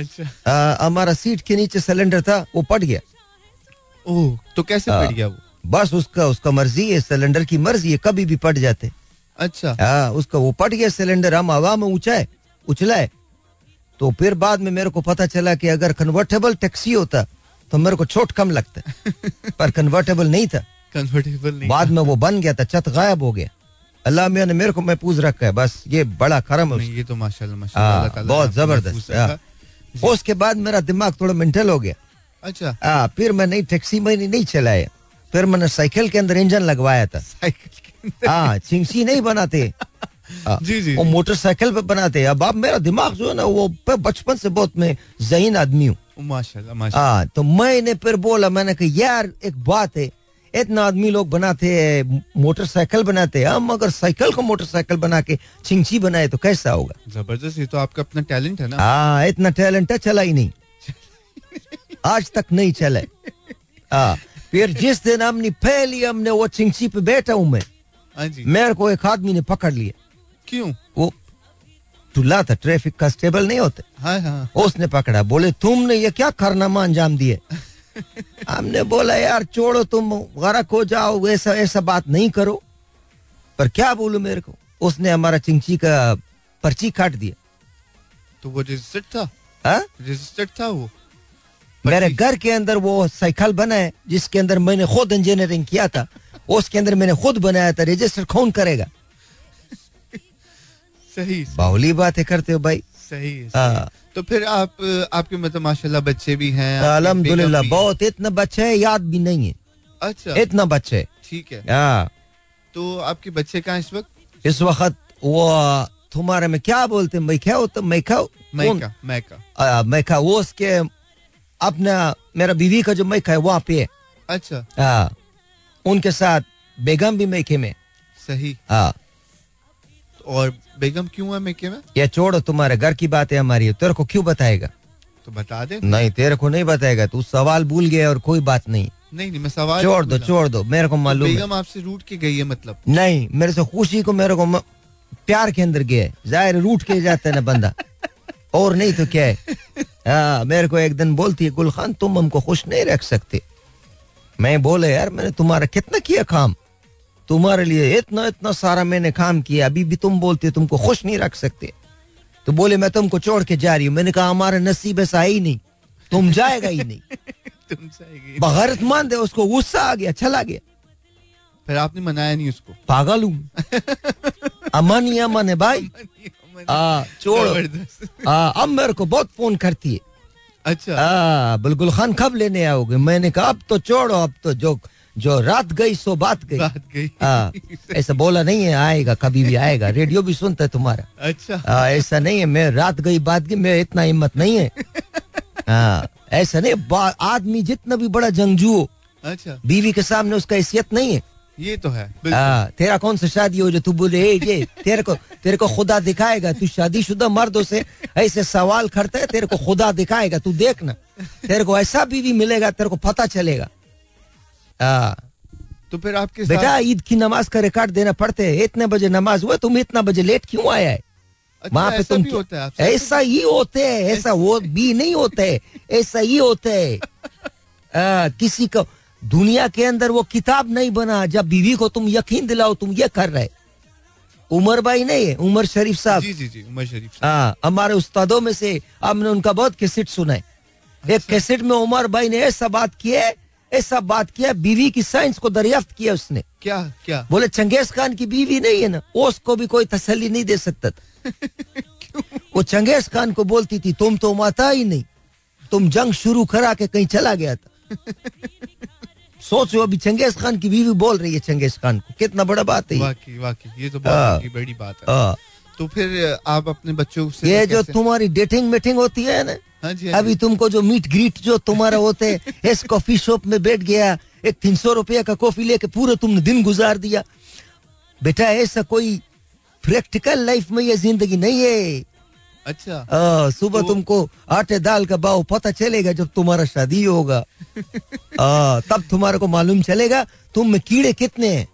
अच्छा, हमारा सीट के नीचे सिलेंडर था, वो पट गया। ओह, तो कैसे पट गया वो? बस उसका मर्जी है, सिलेंडर की मर्जी है, कभी भी पट जाते। अच्छा। हाँ, उसका वो पट गया सिलेंडर, हम हवा में उछलाए। तो फिर बाद में मेरे को पता चला कि अगर कन्वर्टेबल टैक्सी होता तो मेरे को चोट कम लगता, पर कन्वर्टेबल नहीं था। कन्वर्टेबल नहीं, बाद में वो बन गया था, छत गायब हो गया। अल्लाह मियां ने मेरे को महफूज रखा है, बस ये बड़ा करम है। ये तो माशाल्लाह माशाल्लाह बहुत जबरदस्त। उसके बाद मेरा दिमाग थोड़ा मेंटल हो गया। अच्छा। हाँ, फिर मैं नई टैक्सी में नहीं चलाया, फिर मैंने साइकिल के अंदर इंजन लगवाया था। हाँ, चिंगसी नहीं बनाते। जी जी, वो मोटरसाइकिल पे बनाते। अब आप, मेरा दिमाग जो है ना, वो बचपन से बहुत मैं ज़हीन आदमी हूँ माशाल्लाह माशाल्लाह। हाँ, तो मैंने फिर बोला, मैंने कहा यार एक बात है, इतना आदमी लोग बनाते हैं मोटरसाइकिल बनाते हैं, हम अगर साइकिल को मोटरसाइकिल बना के चिंगसी बनाए तो कैसा होगा? जबरदस्त, ये तो आपका अपना टैलेंट है ना। हाँ, इतना टैलेंट है, चला ही नहीं, आज तक नहीं चला। हाँ, फिर जिस दिन हमने पहली हमने वो चिंगसी पे बैठा हूँ मैं, मेरे को एक आदमी ने पकड़ लिया। क्यों? वो टुल्ला था, ट्रैफिक कांस्टेबल नहीं होते। हाँ हाँ। उसने पकड़ा, बोले तुमने ये क्या कारनामा अंजाम दिए? हमने बोला यार छोड़ो, तुम गरक हो जाओ, ऐसा ऐसा बात नहीं करो। पर क्या बोलूं मेरे को, उसने हमारा चिंगची का पर्ची काट दिया। तो वो रजिस्टर्ड था? हाँ, रजिस्टर्ड था वो। मेरे घर के अंदर वो साइकिल बना है जिसके अंदर मैंने खुद इंजीनियरिंग किया था, उसके अंदर मैंने खुद बनाया था। रजिस्टर कौन करेगा? सही बाहुली बातें करते हो भाई। सही है। तो फिर आप, आपके मतलब माशाल्लाह बच्चे भी हैं? अल्हम्दुलिल्लाह बहुत, इतना बच्चे है याद भी नहीं है। अच्छा, इतना बच्चे, ठीक है। हाँ, तो आपके बच्चे कहाँ इस वक्त? इस वक्त वो तुम्हारे में क्या बोलते, मैका होता, मैका। वो उसके अपना, मेरा बीवी का जो मैका है वहाँ पे। अच्छा। हाँ, उनके साथ बेगम भी मैके में। सही। हाँ, और बेगम क्यों है मैके में? ये छोड़ो, तुम्हारे घर की बात है, हमारी तेरे को क्यों बताएगा? तो बता दे। नहीं, तेरे को नहीं बताएगा, तू सवाल भूल गया और कोई बात नहीं। नहीं नहीं, मैं सवाल छोड़ दो, मेरे को मालूम है। बेगम आपसे रूठ के गई है? मतलब नहीं, मेरे से खुशी को, मेरे को प्यार के अंदर गया है, जाहिर रूठ के जाता है ना बंदा, और नहीं तो क्या है। हाँ, मेरे को एक दिन बोलती है, गुल खान तुम हमको खुश नहीं रख सकते। मैं बोला यार मैंने तुम्हारा कितना किया काम, तुम्हारे लिए इतना इतना सारा मैंने काम किया, अभी भी तुम बोलते हो तुमको खुश नहीं रख सकते। तो बोले मैं तुमको छोड़ के जा रही हूँ। मैंने कहा हमारा नसीब ऐसा ही नहीं, तुम जाएगा ही नहीं। तुम जाएगी बगैरतमंद है, उसको गुस्सा आ गया, चला गया। फिर आपने मनाया नहीं उसको? पागल हूँ। अमन ही अमन है भाई। छोड़ो, अब मेरे को बहुत फोन करती है। अच्छा, बुलबुल खान कब लेने आओगे? मैंने कहा अब तो छोड़ो, अब तो जो रात गई सो बात गई। ऐसा बोला नहीं है, आएगा कभी भी आएगा, रेडियो भी सुनता है तुम्हारा। अच्छा। ऐसा नहीं है, मैं रात गई बात गई, मेरे इतना हिम्मत नहीं है। ऐसा नहीं, आदमी जितना भी बड़ा जंगजू हो, अच्छा, बीवी के सामने उसका हैसियत नहीं है। ये तो है। तेरा कौन सा शादी हो जो तू बोले ये तेरे को खुदा दिखाएगा, तू शादीशुदा मर्दों से ऐसे सवाल करता है, तेरे को खुदा दिखाएगा, तू देखना, तेरे को ऐसा बीवी मिलेगा, तेरे को पता चलेगा। तो फिर आपके बेटा ईद की नमाज का रिकॉर्ड देना पड़ते है, इतने बजे नमाज हुआ, तुम इतना बजे लेट क्यों आया है? वहाँ पे तुम ऐसा ही होते है, ऐसा वो भी नहीं होते, ऐसा ही होते है. किसी को दुनिया के अंदर वो किताब नहीं बना जब बीवी को तुम यकीन दिलाओ तुम ये कर रहे. उमर भाई नहीं है, उमर शरीफ साहब, जी जी जी उमर शरीफ, हाँ हमारे उस्तादों में से, हमने उनका बहुत कैसेट सुना है. एक कैसेट में उमर भाई ने ऐसा बात किया, ऐसा बात किया, बीवी की साइंस को दरियाफ्त किया उसने. क्या क्या बोले? चंगेज खान की बीवी नहीं है ना, उसको भी कोई तसल्ली नहीं दे सकता था. वो चंगेज खान को बोलती थी तुम तो माता ही नहीं, तुम जंग शुरू करा के कहीं चला गया था. सोचो अभी चंगेज खान की बीवी बोल रही है चंगेज खान को, कितना बड़ा बात है. वाकई वाकई ये तो बहुत बड़ी बात है. तो फिर आप अपने बच्चों से ये जो तुम्हारी डेटिंग मीटिंग होती है ना, हाँ जी, अभी तुमको जो मीट ग्रीट जो तुम्हारा होते है, इस कॉफी शॉप में बैठ गया, एक 300 रुपया का कॉफी लेके पूरा तुमने दिन गुजार दिया. बेटा ऐसा कोई प्रैक्टिकल लाइफ में ये जिंदगी नहीं है. अच्छा सुबह तो तुमको आटे दाल का भाव पता चलेगा जब तुम्हारा शादी होगा. तब तुम्हारे को मालूम चलेगा तुम में कीड़े कितने हैं.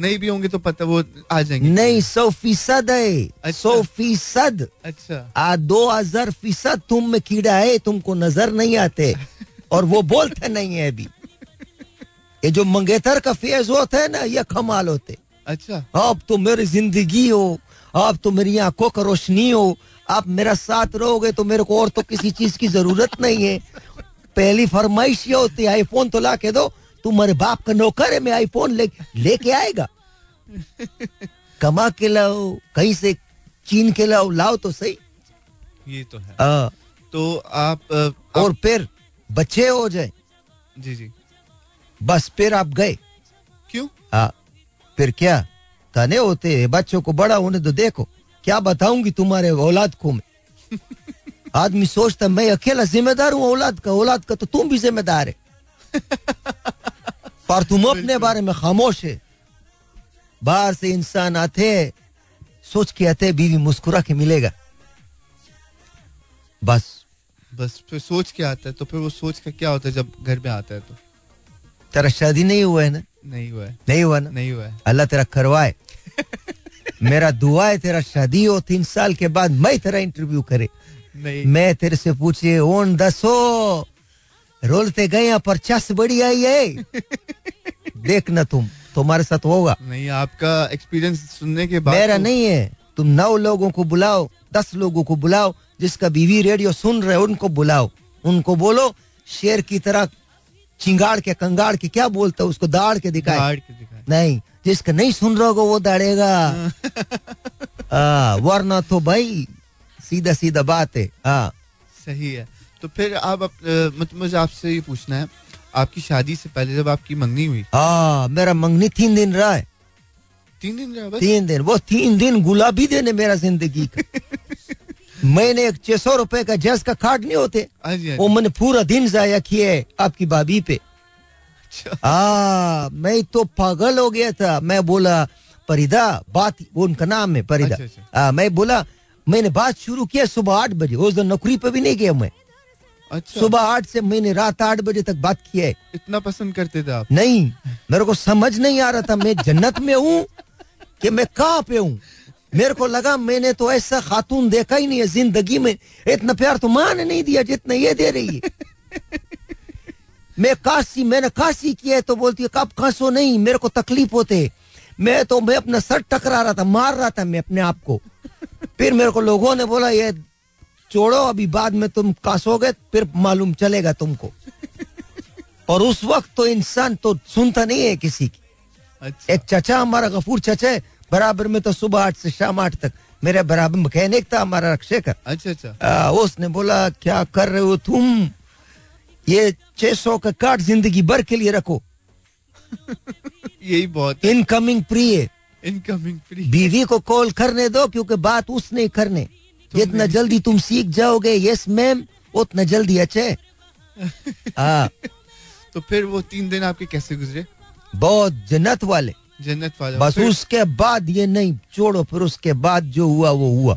नहीं भी होंगे तो पता वो आ जाएंगे. नहीं 100% है. अच्छा। 100%. अच्छा 2000% तुम में कीड़ा है, तुमको नजर नहीं आते और वो बोलते नहीं है. अभी ये जो मंगेतर का फेज होता है ना, ये कमाल होते. अच्छा अब तो मेरी जिंदगी हो, आप तो मेरी आंखों का रोशनी हो, आप मेरा साथ रहोगे तो मेरे को और तो किसी चीज की जरूरत नहीं है. पहली फरमाइश ये होती है आईफोन तो ला के दो. तुम्हारे बाप का नौकर है, मैं आईफोन लेके आएगा. कमा के लाओ, कहीं से चीन के लाओ, लाओ तो सही. ये तो है. तो आप और फिर बच्चे हो जाए. जी जी बस फिर आप गए. क्यों? हाँ फिर क्या ताने होते हैं. बच्चों को बड़ा होने तो देखो. क्या बताऊंगी तुम्हारे औलाद को मैं. आदमी सोचता मैं अकेला जिम्मेदार हूँ औलाद का. औलाद का तो तुम भी जिम्मेदार है, पर तुम अपने बारे में खामोश है. बाहर से इंसान आते हैं, सोच के आते हैं बीवी मुस्कुरा के मिलेगा, बस बस फिर सोच के आता है. तो फिर वो सोच के क्या होता है जब घर में आता है? तो तेरा शादी नहीं हुआ है ना? नहीं हुआ है. नहीं हुआ ना? नहीं हुआ है. अल्लाह तेरा करवाए. मेरा दुआ है तेरा शादी हो, 3 साल के बाद मैं तेरा इंटरव्यू करे, नहीं मैं तेरे से पूछे ओन दसो रोलते गए परचास बड़ी आई है. देखना तुम, तुम्हारे साथ होगा नहीं. आपका एक्सपीरियंस सुनने के बाद मेरा नहीं है. तुम 9 लोगों को बुलाओ, 10 लोगों को बुलाओ, जिसका बीवी रेडियो सुन रहे उनको बुलाओ, उनको बोलो शेर की तरह चिंगाड़ के कंगाड़ के क्या बोलता है उसको दाड़ के दिखाए. नहीं जिसका नहीं सुन रहा होगा वो दाड़ेगा. वरना तो भाई सीधा सीधा बात है. हाँ सही है. तो फिर आप मुझे आपसे ये पूछना है, आपकी शादी से पहले जब आपकी मंगनी हुई. हाँ मेरा मंगनी 3 दिन रहा है. 3 दिन रहा बस? 3 दिन. वो 3 दिन गुलाबी देने मेरा जिंदगी का. मैंने एक 600 रुपए का जैस का कार्ड नहीं होते, वो मैंने पूरा दिन जाया किया आपकी भाभी पे. आ, मैं तो पागल हो गया था. मैं बोला परिदा, बात उनका नाम है परिदा. मैं बोला मैंने बात शुरू किया सुबह 8 बजे. उस दिन नौकरी पे भी नहीं गया मैं. अच्छा। सुबह 8 से मैंने रात 8 बजे तक बात किया है. इतना पसंद करते थे आप? नहीं मेरे को समझ नहीं आ रहा था मैं जन्नत में हूँ कि मैं कहाँ पे हूँ. मेरे को लगा मैंने तो ऐसा खातून देखा ही नहीं है जिंदगी में. इतना प्यार तो मां ने नहीं दिया जितना ये दे रही है. मैंने काशी किया तो बोलती है कब कासो नहीं, मेरे को तकलीफ होते. मैं अपना सर टकरा रहा था, मार रहा था मैं अपने आप को. फिर मेरे को लोगों ने बोला ये छोड़ो, अभी बाद में तुम कासोगे फिर मालूम चलेगा तुमको. और उस वक्त तो इंसान तो सुनता नहीं है किसी की. अच्छा। एक चाचा हमारा गफूर चाचा है बराबर में, तो सुबह 8 से शाम 8 तक मेरे बराबर मैकेनिक था हमारा अक्षय का. अच्छा अच्छा. उसने बोला क्या कर रहे हो तुम, ये 600 का कार्ड जिंदगी भर के लिए रखो. यही बहुत इनकमिंग प्री है. इनकमिंग प्री बीवी को कॉल करने दो क्योंकि बात उसने करने. जितना जल्दी तुम सीख जाओगे यस मैम उतना जल्दी अच्छे. हाँ तो फिर वो 3 दिन आपके कैसे गुजरे? बहुत जन्नत वाले. जन्नत वाले. बस उसके बाद ये नहीं छोड़ो. फिर उसके बाद जो हुआ वो हुआ.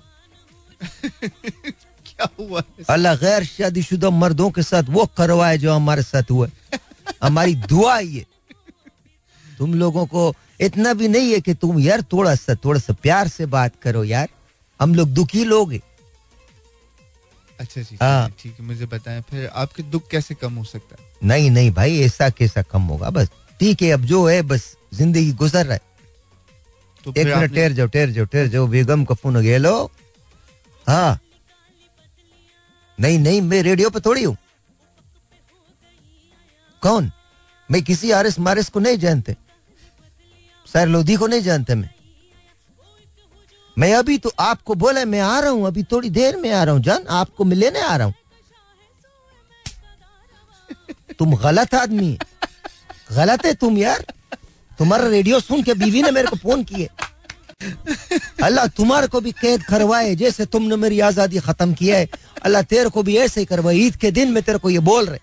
क्या हुआ? अल्लाह गैर शादीशुदा मर्दों के साथ वो करवाए जो हमारे साथ हुआ. हमारी दुआ ये तुम लोगों को इतना भी नहीं है कि तुम यार थोड़ा सा प्यार से बात करो यार. हम लोग दुखी लोग हैं. अच्छा जी, ठीक है, मुझे बताएं फिर आपके दुख कैसे कम हो सकता है? नहीं नहीं भाई, ऐसा कैसा कम होगा, बस ठीक है अब जो है बस जिंदगी गुजर रहा है. तो एक मिनट ठहर जाओ बेगम का फोन गया लो. हाँ नहीं मैं रेडियो पे थोड़ी हूँ. कौन? मैं किसी आरिस मारिस को नहीं जानते, साहिर लोधी को नहीं जानते. मैं अभी तो आपको बोला मैं आ रहा हूं, अभी थोड़ी देर में आ रहा हूं जान, आपको मैं लेने आ रहा हूं. तुम गलत आदमी, गलत है तुम यार. तुम्हारा रेडियो सुन के बीवी ने मेरे को फोन किए. अल्लाह तुम्हारे को भी कैद करवाए जैसे तुमने मेरी आजादी खत्म किया है. अल्लाह तेरे को भी ऐसे ही करवाए. ईद के दिन में तेरे को ये बोल रहे,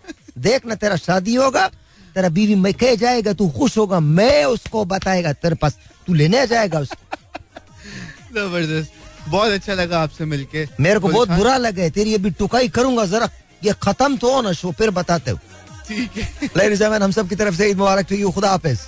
देखना तेरा शादी होगा, तेरा बीवी में कह जाएगा, तू खुश होगा, मैं उसको बताएगा तेरे पास, तू लेने जाएगा उसको. जबरदस्त, बहुत अच्छा लगा आपसे मिलके. मेरे को बहुत बुरा लगा, तेरी ये भी टुकाई करूंगा जरा, ये खत्म तो हो ना शो, फिर बताते हो. ठीक है. हमसे की तरफ से ईद मुबारक. खुदा हाफिज.